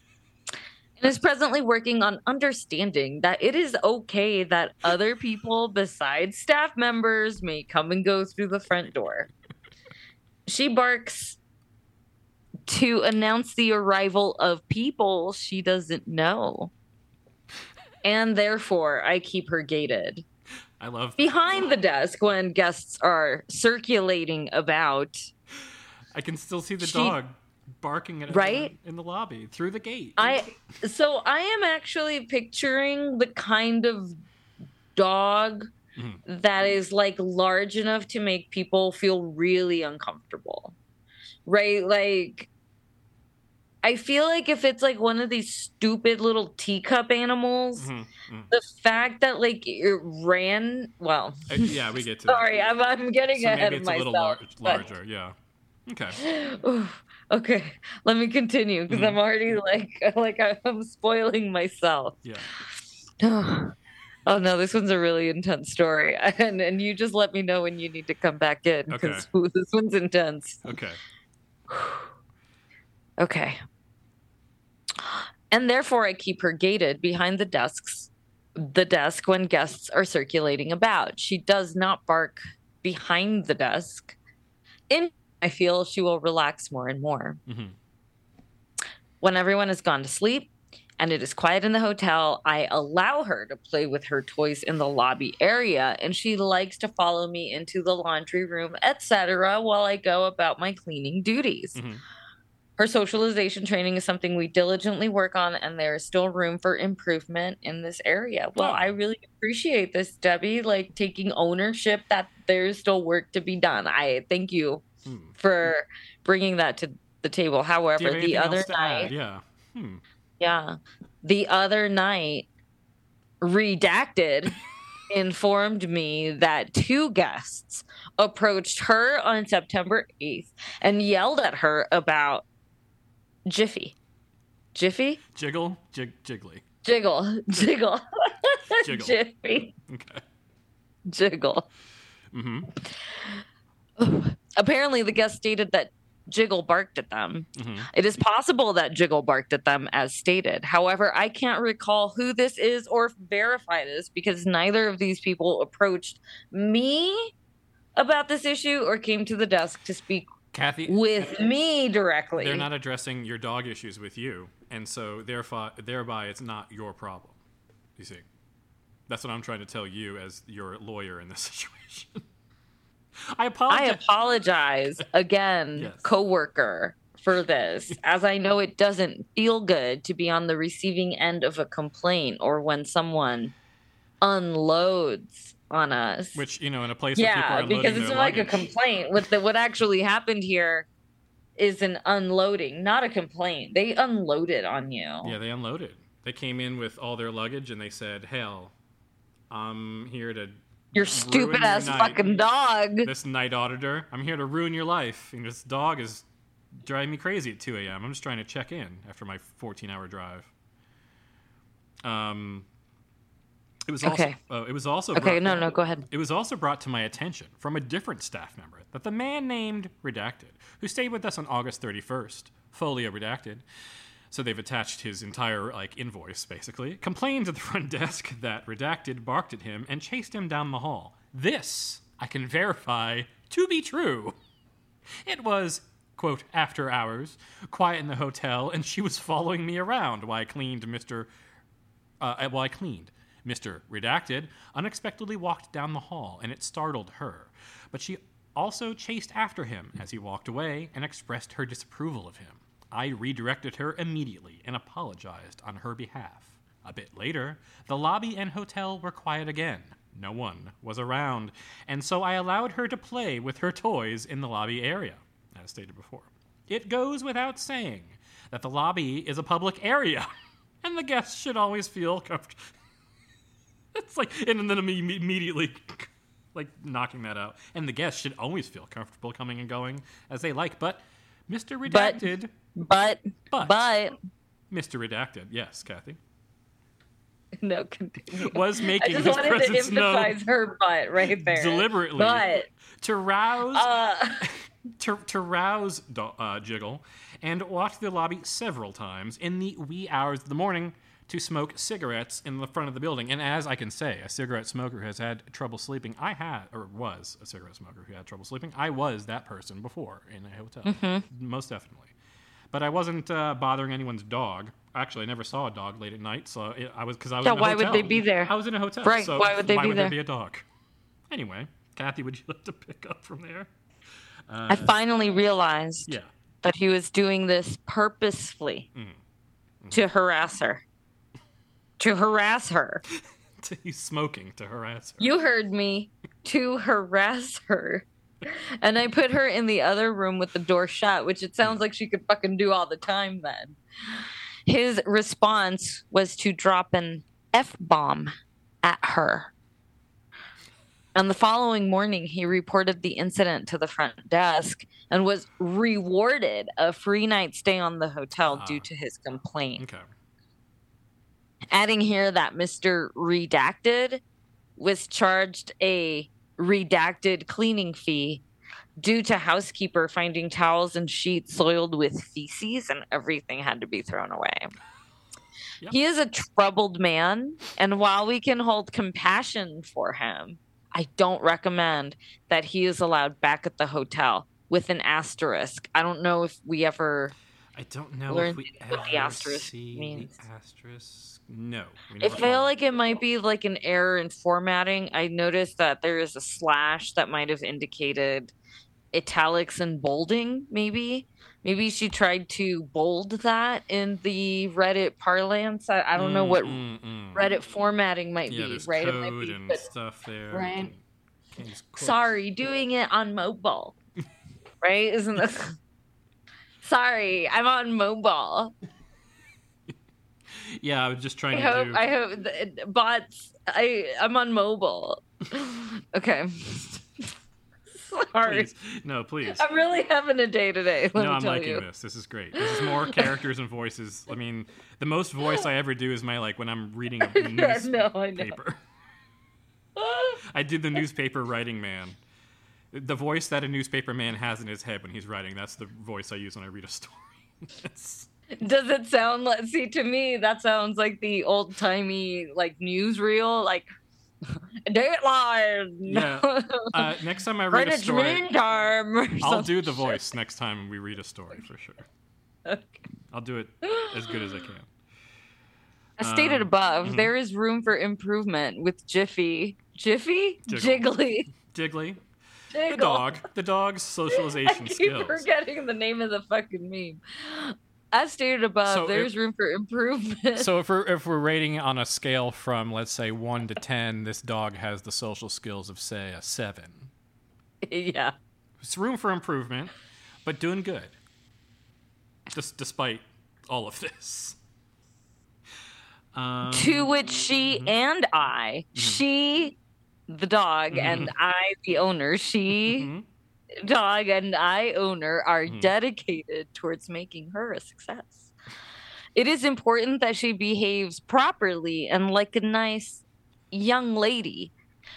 and is presently working on understanding that it is okay that other people besides staff members may come and go through the front door. She barks to announce the arrival of people she doesn't know, and therefore I keep her gated. I love that. Behind the desk when guests are circulating about... I can still see the she, dog barking at right in the lobby through the gate. I so I am actually picturing the kind of dog mm-hmm. that is like large enough to make people feel really uncomfortable, right? Like, I feel like if it's like one of these stupid little teacup animals, mm-hmm. Mm-hmm. the fact that like it ran, well, I, yeah, we get to sorry, that. I'm, I'm getting so ahead of myself. Maybe it's a little lar- larger, but... yeah. Okay. Ooh, okay, let me continue because mm-hmm. I'm already like like I'm spoiling myself. Yeah. Oh no, this one's a really intense story, and and you just let me know when you need to come back in because okay. this one's intense. Okay. Okay. And therefore I keep her gated behind the desks, the desk when guests are circulating about. She does not bark behind the desk. In I feel she will relax more and more. Mm-hmm. When everyone has gone to sleep and it is quiet in the hotel, I allow her to play with her toys in the lobby area, and she likes to follow me into the laundry room, et cetera, while I go about my cleaning duties. Mm-hmm. Her socialization training is something we diligently work on, and there is still room for improvement in this area. Well, wow. I really appreciate this, Debbie, like taking ownership that there's still work to be done. I thank you hmm. for bringing that to the table. However, the other night, yeah. Hmm. yeah, the other night, Redacted informed me that two guests approached her on September eighth and yelled at her about Jiffy. Jiffy? Jiggle? Jig, jiggly. Jiggle. Jiggle. Jiggle. Jiffy. Okay. Jiggle. Mm-hmm. Apparently, the guest stated that Jiggle barked at them. Mm-hmm. It is possible that Jiggle barked at them as stated. However, I can't recall who this is or verify this because neither of these people approached me about this issue or came to the desk to speak Kathy, with me directly. They're not addressing your dog issues with you, and so therefore, thereby it's not your problem. You see? That's what I'm trying to tell you as your lawyer in this situation. I apologize. I apologize again, yes. coworker, for this, as I know it doesn't feel good to be on the receiving end of a complaint or when someone unloads on us. Which, you know, in a place yeah, where people are unloading their luggage. Yeah, because it's like a complaint. With the, what actually happened here is an unloading, not a complaint. They unloaded on you. Yeah, they unloaded. They came in with all their luggage and they said, hell, I'm here to... Your stupid ass your fucking dog. This night auditor. I'm here to ruin your life. And this dog is driving me crazy at two a.m. I'm just trying to check in after my fourteen-hour drive. Um, it was okay. Also, uh, it was also okay. Brought, no, no, go ahead. It was also brought to my attention from a different staff member that the man named Redacted, who stayed with us on August thirty-first, Folio Redacted. So they've attached his entire, like, invoice, basically. Complained to the front desk that Redacted barked at him and chased him down the hall. This, I can verify, to be true. It was, quote, after hours, quiet in the hotel, and she was following me around while I cleaned Mister Uh, while I cleaned. Mister Redacted unexpectedly walked down the hall, and it startled her. But she also chased after him as he walked away and expressed her disapproval of him. I redirected her immediately and apologized on her behalf. A bit later, the lobby and hotel were quiet again. No one was around, and so I allowed her to play with her toys in the lobby area, as stated before. It goes without saying that the lobby is a public area, and the guests should always feel comfortable. It's like, and then immediately, like, knocking that out. And the guests should always feel comfortable coming and going as they like, but... Mister Redacted. But, but, but, but. Mister Redacted, yes, Kathy. No, continue. Was making his presence known. I just wanted to emphasize her butt right there. Deliberately. But. To rouse, uh, to, to rouse uh, Jiggle and walked the lobby several times in the wee hours of the morning to smoke cigarettes in the front of the building. And as I can say, a cigarette smoker has had trouble sleeping. I had, or was a cigarette smoker who had trouble sleeping. I was that person before in a hotel, mm-hmm. most definitely. But I wasn't uh, bothering anyone's dog. Actually, I never saw a dog late at night, so it, I was because I was. So in a why hotel. Would they be there? I was in a hotel, right? So why would they why be would there? Why would there be a dog? Anyway, Kathy, would you like to pick up from there? Uh, I finally realized yeah. that he was doing this purposefully mm. Mm. to harass her. To harass her. He's smoking to harass her. You heard me. To harass her. And I put her in the other room with the door shut, which it sounds like she could fucking do all the time then. His response was to drop an F-bomb at her. On the following morning, he reported the incident to the front desk and was rewarded a free night stay on the hotel uh, due to his complaint. Okay. Adding here that Mister Redacted was charged a redacted cleaning fee due to housekeeper finding towels and sheets soiled with feces, and everything had to be thrown away. Yep. He is a troubled man, and while we can hold compassion for him, I don't recommend that he is allowed back at the hotel, with an asterisk. I don't know if we ever. I don't know if we ever the asterisk see means. The asterisk. No. I feel like it might be like an error in formatting. I noticed that there is a slash that might have indicated italics and bolding, maybe. Maybe she tried to bold that in the Reddit parlance. I, I don't mm, know what mm, mm. Reddit formatting might yeah, be, right? Code it might be, and but, stuff there. Right. And, and Sorry, doing it on mobile. Right? Isn't that? Sorry, I'm on mobile. Yeah, I was just trying I to hope, do. I hope the, bots. I I'm on mobile. Okay. Sorry. Please. No, please. I'm really having a day today. No, I'm liking you. this. This is great. This is more characters and voices. I mean, the most voice I ever do is my, like, when I'm reading a newspaper. No, I know. I did the newspaper writing man. The voice that a newspaper man has in his head when he's writing, that's the voice I use when I read a story. It's... Does it sound like, see, to me, that sounds like the old-timey, like, newsreel, like, Dateline. Yeah. Uh, next time I read a story, I'll do the voice next time we read a story for sure. Okay. I'll do it as good as I can. As um, stated above, mm-hmm. there is room for improvement with Jiffy. Jiffy? Jiggle. Jiggly. Jiggly. Jiggle. The dog. The dog's socialization I keep skills. Forgetting the name of the fucking meme. As stated above, so there's if, room for improvement. So if we're, if we're rating on a scale from, let's say, one to ten, this dog has the social skills of, say, a seven. Yeah. It's room for improvement, but doing good. Just despite all of this. Um, to which she mm-hmm. and I, mm-hmm. she, the dog, mm-hmm. and I, the owner, she... Mm-hmm. Dog and I, owner, are mm. dedicated towards making her a success. It is important that she behaves properly and like a nice young lady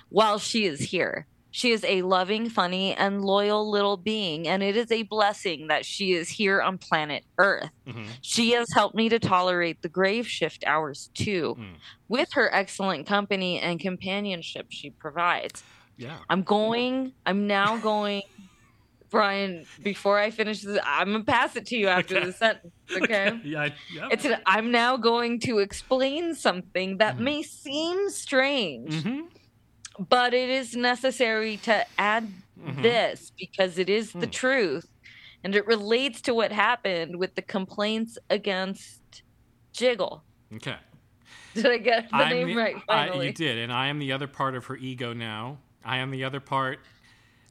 while she is here. She is a loving, funny, and loyal little being, and it is a blessing that she is here on planet Earth. Mm-hmm. She has helped me to tolerate the grave shift hours, too, mm. with her excellent company and companionship she provides. Yeah. I'm going. I'm now going. Brian, before I finish this, I'm going to pass it to you after okay. the sentence, okay? okay. Yeah, I, yeah. It's an, I'm now going to explain something that mm-hmm. may seem strange, mm-hmm. but it is necessary to add mm-hmm. this because it is mm. the truth, and it relates to what happened with the complaints against Jiggle. Okay. Did I get the I'm name the, right, finally? I, you did, and I am the other part of her ego now. I am the other part,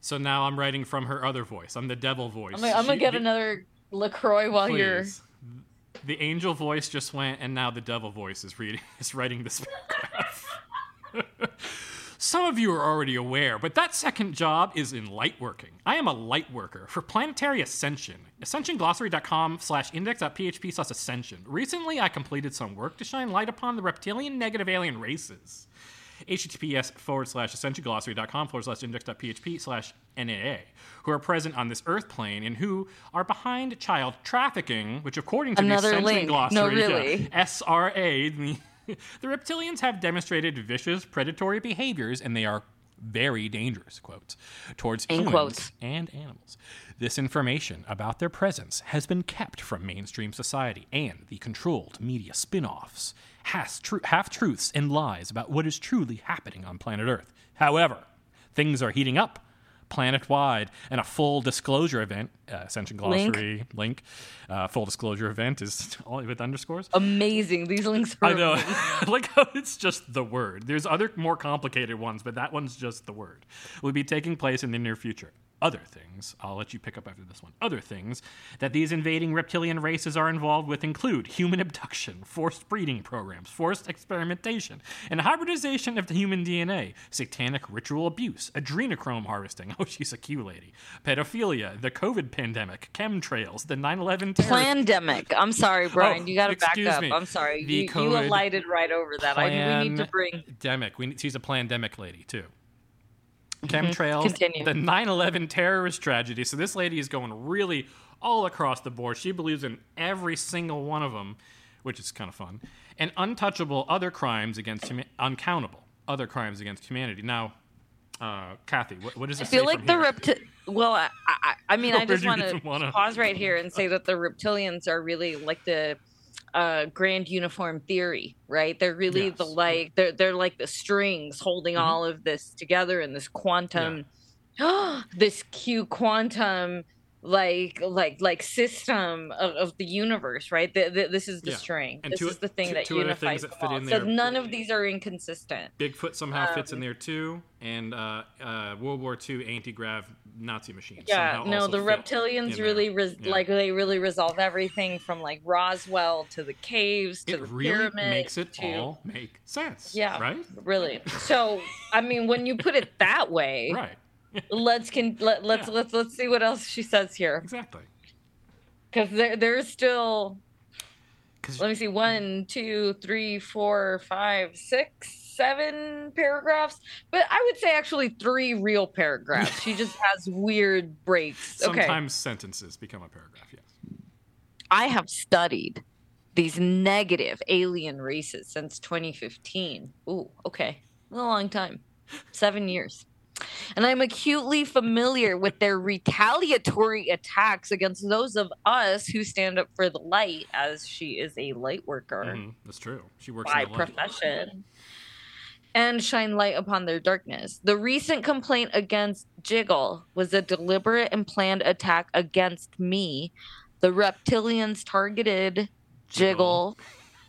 so now I'm writing from her other voice. I'm the devil voice. I'm gonna, I'm gonna she, get the, another LaCroix while please. You're. The angel voice just went, and now the devil voice is reading, is writing this paragraph. Some of you are already aware, but that second job is in light working. I am a light worker for Planetary Ascension. ascension glossary dot com slash index.php slash ascension. Recently, I completed some work to shine light upon the reptilian negative alien races. https forward slash ascensionglossary.com forward slash index.php slash NAA, who are present on this earth plane and who are behind child trafficking, which according to Another the Ascension link. Glossary, no, really. uh, S R A, the, the reptilians have demonstrated vicious predatory behaviors, and they are very dangerous, quotes, towards In humans quotes. and animals. This information about their presence has been kept from mainstream society and the controlled media spin-offs, half-truths and lies about what is truly happening on planet Earth. However, things are heating up. planet-wide, and a full disclosure event, uh, Ascension Glossary, link, link uh, full disclosure event is all with underscores. Amazing. These links are I know. Like how it's just the word. There's other more complicated ones, but that one's just the word. Will be taking place in the near future. Other things, I'll let you pick up after this one, other things that these invading reptilian races are involved with include human abduction, forced breeding programs, forced experimentation, and hybridization of the human D N A, satanic ritual abuse, adrenochrome harvesting, oh, she's a cute lady, pedophilia, the COVID pandemic, chemtrails, the nine eleven terror. Pandemic. I'm sorry, Brian, oh, you got to back up. Me. I'm sorry. The you, you alighted right over that. I, we need to bring... Pandemic. We need, she's a pandemic lady, too. Chemtrails, mm-hmm. the nine eleven terrorist tragedy. So this lady is going really all across the board. She believes in every single one of them, which is kind of fun. And untouchable other crimes against hum- uncountable other crimes against humanity. Now, uh, Kathy, what, what does it I say feel like the repti- Well, I, I, I mean, I just want to wanna... pause right here and say that the reptilians are really like the uh, grand uniform theory. Right, they're really yes. the like they're they're like the strings holding mm-hmm. all of this together in this quantum, yeah. this Q quantum like like like system of, of the universe. Right, the, the, this is the yeah. string. And this two, is the thing two, that two unifies them that all. So none of these are inconsistent. Bigfoot somehow um, fits in there too, and uh, uh, World War Two anti-grav Nazi machines. Yeah, somehow no, the reptilians really res- yeah. like they really resolve everything from like Roswell to the caves to it the really pyramids. It really makes it to, all make sense. Yeah, right. Really. So I mean, when you put it that way, right? let's can let, let's yeah. let's let's see what else she says here. Exactly. Because there there's still. Let me see. One, two, three, four, five, six. Seven paragraphs, but I would say actually three real paragraphs. She just has weird breaks. Okay. Sometimes sentences become a paragraph, yes. I have studied these negative alien races since twenty fifteen. Ooh, okay. A long time. Seven years. And I'm acutely familiar with their retaliatory attacks against those of us who stand up for the light, as she is a light worker. Mm-hmm. That's true. She works by in the light. Profession. And shine light upon their darkness. The recent complaint against Jiggle was a deliberate and planned attack against me. The reptilians targeted Jiggle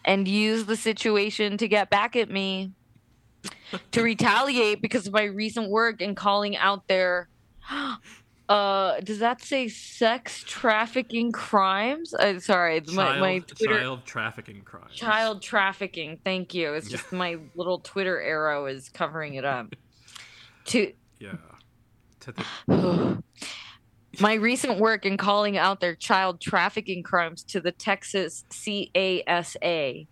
and used the situation to get back at me, to retaliate because of my recent work in calling out their... Uh, does that say sex trafficking crimes? I'm sorry, child, my, my Twitter child trafficking crimes. Child trafficking. Thank you. It's yeah. just my little Twitter arrow is covering it up. to yeah. To the... my recent work in calling out their child trafficking crimes to the Texas C A S A.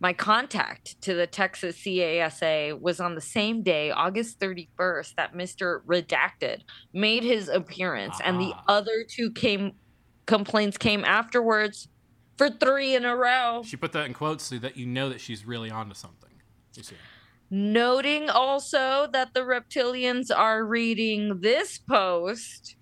My contact to the Texas C A S A was on the same day, August thirty-first, that Mister Redacted made his appearance, ah. and the other two came complaints came afterwards for three in a row. She put that in quotes so that you know that she's really onto something. You see. Noting also that the reptilians are reading this post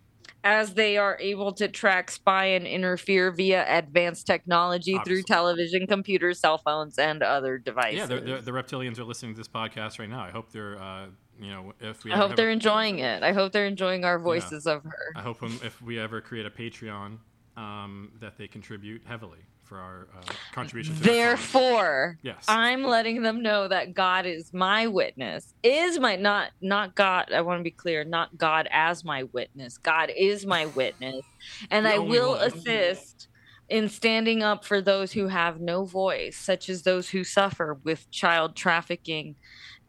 as they are able to track, spy, and interfere via advanced technology Obviously. Through television, computers, cell phones, and other devices. Yeah, they're, they're, the reptilians are listening to this podcast right now. I hope they're, uh, you know, if we. I hope they're a, enjoying it. I hope they're enjoying our voices yeah. of her. I hope um, if we ever create a Patreon, um, that they contribute heavily for our uh, contribution. To Therefore, yes, I'm letting them know that God is my witness. Is my not not God? I want to be clear. Not God as my witness. God is my witness, and I will one. assist in standing up for those who have no voice, such as those who suffer with child trafficking,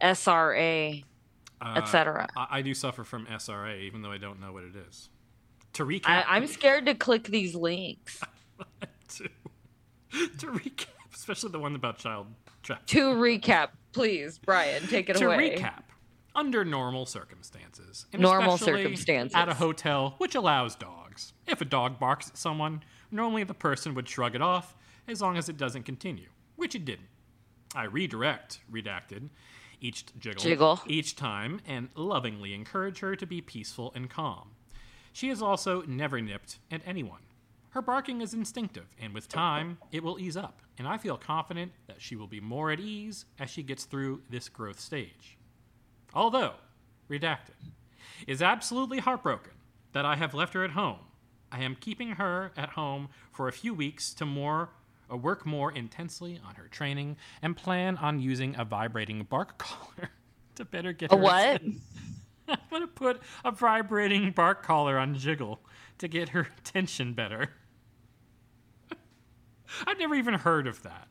S R A, uh, et cetera. I, I do suffer from S R A, even though I don't know what it is. To recap, I, I'm scared to click these links. to- To recap, especially the one about child trafficking. To recap, please, Brian, take it to away. To recap, under normal circumstances, and normal especially circumstances at a hotel which allows dogs. If a dog barks at someone, normally the person would shrug it off as long as it doesn't continue, which it didn't. I redirect, redacted, each jiggle, jiggle. each time and lovingly encourage her to be peaceful and calm. She is also never nipped at anyone. Her barking is instinctive, and with time, it will ease up, and I feel confident that she will be more at ease as she gets through this growth stage. Although, redacted, is absolutely heartbroken that I have left her at home. I am keeping her at home for a few weeks to more uh, work more intensely on her training and plan on using a vibrating bark collar to better get a her... A what? I'm going to put a vibrating bark collar on Jiggle to get her attention better. I've never even heard of that.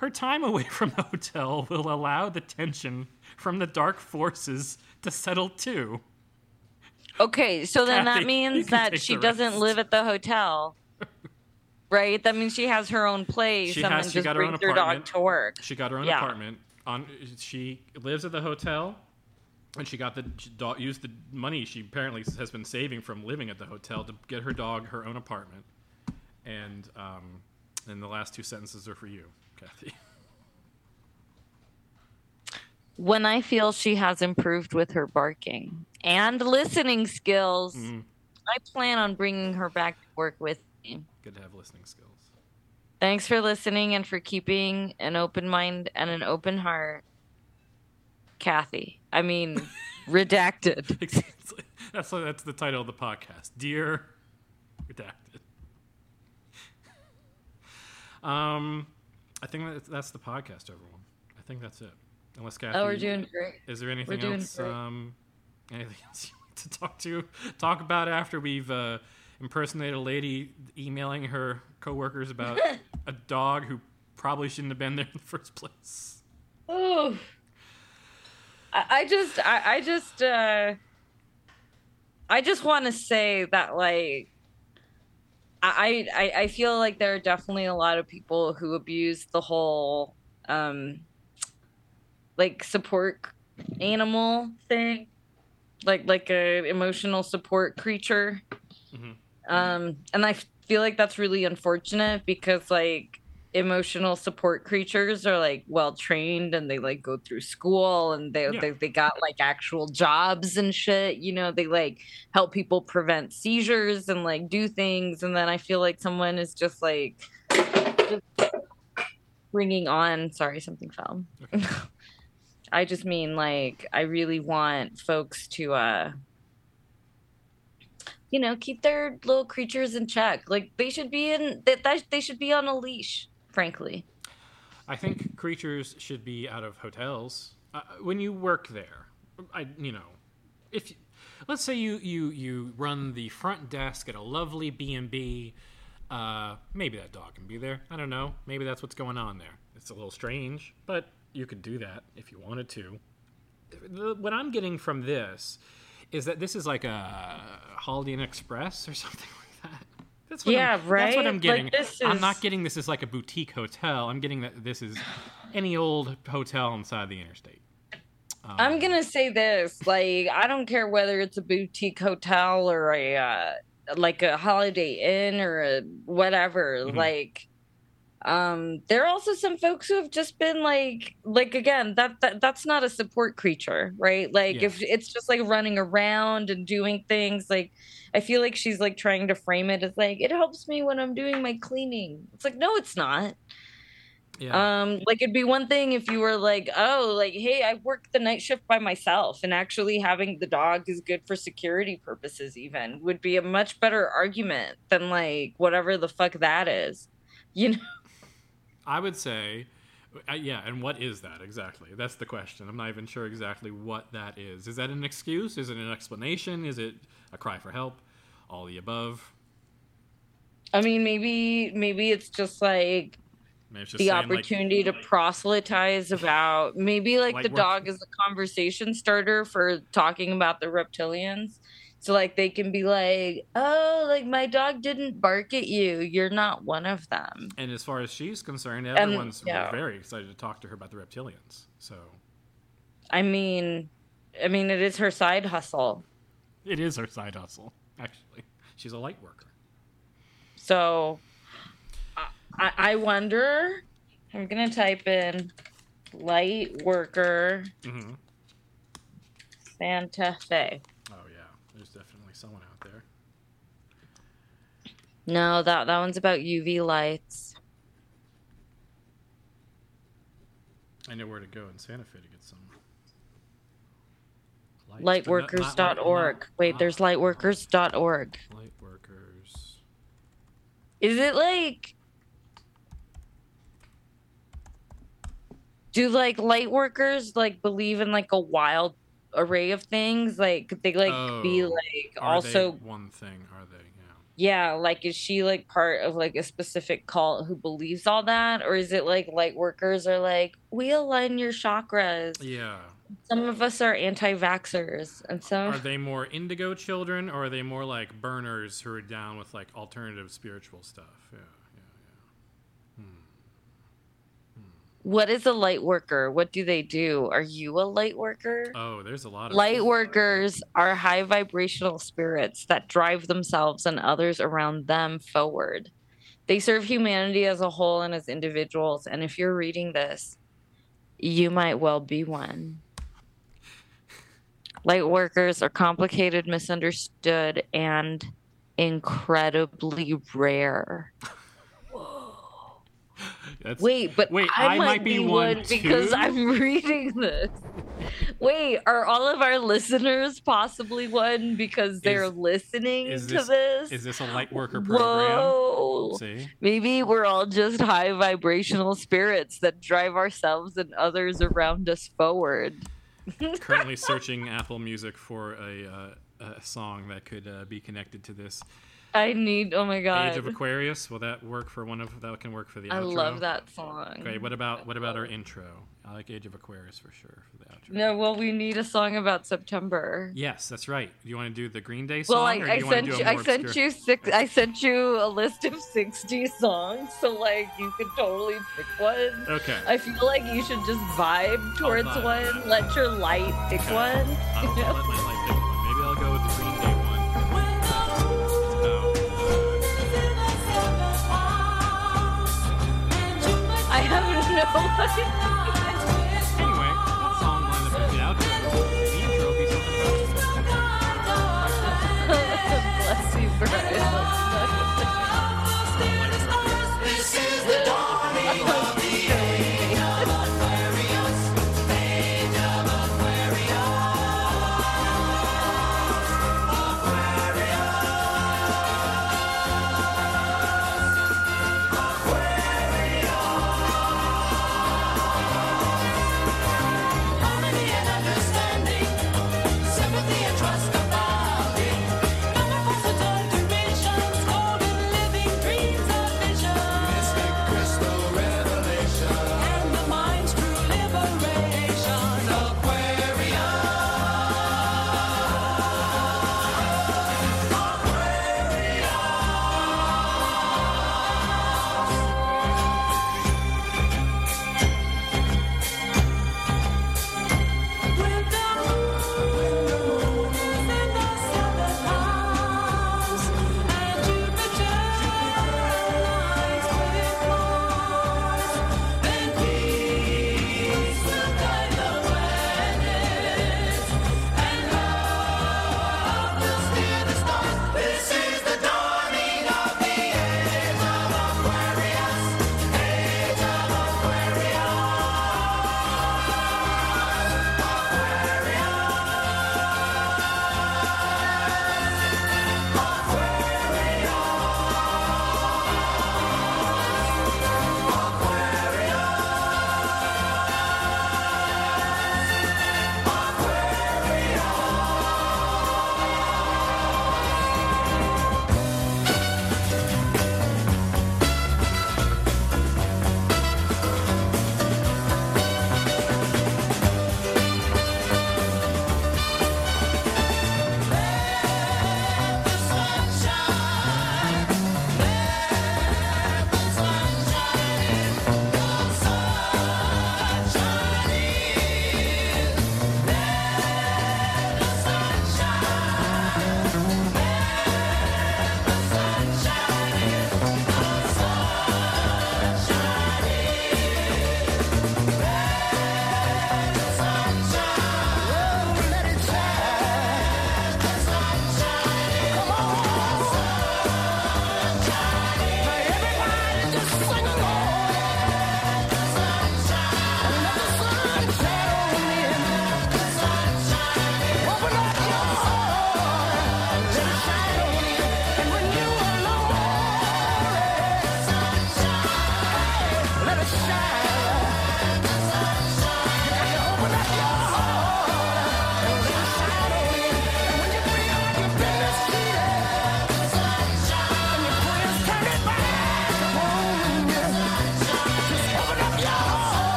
Her time away from the hotel will allow the tension from the dark forces to settle too. Okay, so then Kathy, that means that she doesn't live at the hotel, right? That means she has her own place. She Someone has. She just got her own apartment. Her dog to work. She got her own yeah. apartment. On she lives at the hotel, and she got the she do, used the money she apparently has been saving from living at the hotel to get her dog her own apartment. And um, and the last two sentences are for you, Kathy. When I feel she has improved with her barking and listening skills, mm-hmm. I plan on bringing her back to work with me. Good to have listening skills. Thanks for listening and for keeping an open mind and an open heart, Kathy. I mean, redacted. Exactly. That's that's the title of the podcast, Dear Redacted. Um, I think that's the podcast, everyone. I think that's it. Unless Kathy, oh, we're doing great. Is there anything else? Um, anything else you want to talk to talk about after we've uh, impersonated a lady emailing her coworkers about a dog who probably shouldn't have been there in the first place? Oh, I, I just, I, I just, uh, I just want to say that, like, I, I, I feel like there are definitely a lot of people who abuse the whole. Um, like support animal thing, like like a emotional support creature. Mm-hmm. Um, and I f- feel like that's really unfortunate because like emotional support creatures are like well-trained and they like go through school and they, yeah. they they got like actual jobs and shit, you know, they like help people prevent seizures and like do things. And then I feel like someone is just like just bringing on, sorry, something fell. Okay. I just mean, like, I really want folks to, uh, you know, keep their little creatures in check. Like, they should be in that. They, they should be on a leash, frankly. I think creatures should be out of hotels uh, when you work there. I, you know, if let's say you you you run the front desk at a lovely B and B, uh, maybe that dog can be there. I don't know. Maybe that's what's going on there. It's a little strange, but. You could do that if you wanted to. What I'm getting from this is that this is like a Holiday Inn Express or something like that. That's what yeah, I'm, right? That's what I'm getting. Like this is... I'm not getting this is like a boutique hotel. I'm getting that this is any old hotel inside the interstate. Um, I'm going to say this. Like, I don't care whether it's a boutique hotel or a uh, like a Holiday Inn or a whatever. Mm-hmm. Like... Um, there are also some folks who have just been like, like, again, that, that that's not a support creature, right? Like yeah. if it's just like running around and doing things, like, I feel like she's like trying to frame it as like, it helps me when I'm doing my cleaning. It's like, no, it's not. Yeah. Um, like it'd be one thing if you were like, oh, like, hey, I work the night shift by myself and actually having the dog is good for security purposes even would be a much better argument than like whatever the fuck that is, you know? I would say, uh, yeah, and what is that exactly? That's the question. I'm not even sure exactly what that is. Is that an excuse? Is it an explanation? Is it a cry for help? All the above? I mean, maybe maybe it's just like it's just the opportunity like, to like, proselytize about, maybe like the work. Dog is a conversation starter for talking about the reptilians. So like they can be like, oh, like my dog didn't bark at you. You're not one of them. And as far as she's concerned, everyone's and, yeah. very excited to talk to her about the reptilians. So, I mean, I mean, it is her side hustle. It is her side hustle. Actually, she's a light worker. So I, I wonder, I'm going to type in light worker mm-hmm. Santa Fe. There's definitely someone out there. No, that, that one's about U V lights. I know where to go in Santa Fe to get some Light, lightworkers dot org. Light, Wait, not, there's lightworkers dot org. Lightworkers. Is it like... Do, like, lightworkers, like, believe in, like, a wild array of things? Like, could they, like, oh, be, like, are also... They one thing, are they? Yeah, like, is she, like, part of, like, a specific cult who believes all that? Or is it, like, light workers are like, we align your chakras. Yeah. Some of us are anti-vaxxers. And so... Are they more indigo children, or are they more, like, burners who are down with, like, alternative spiritual stuff? Yeah, yeah, yeah. Hmm. Hmm. What is a light worker? What do they do? Are you a light worker? Oh, there's a lot of... Light workers are high vibrational spirits that drive themselves and others around them forward. They serve humanity as a whole and as individuals. And if you're reading this, you might well be one. Light workers are complicated, misunderstood, and incredibly rare. Whoa. That's, wait, but wait, I, I might, might be, be one, one because I'm reading this. Wait, are all of our listeners possibly one because they're is, listening is this, to this? Is this a light worker program? Whoa. See? Maybe we're all just high vibrational spirits that drive ourselves and others around us forward. Currently searching Apple Music for a, uh, a song that could uh, be connected to this. I need, oh my God. Age of Aquarius, will that work for one of, that can work for the outro? I love that song. Okay, what about what about our intro? I like Age of Aquarius for sure for the outro. No, well, we need a song about September. Yes, that's right. Do you want to do the Green Day song? Well, I, or do I you sent want to do a more you, I sent obscure... you six. I sent you a list of sixty songs, so like you could totally pick one. Okay. I feel like you should just vibe towards vibe. one. Let your light pick okay. one. I'll, I'll let my light pick one. Maybe I'll go with the Green Day. I have no idea.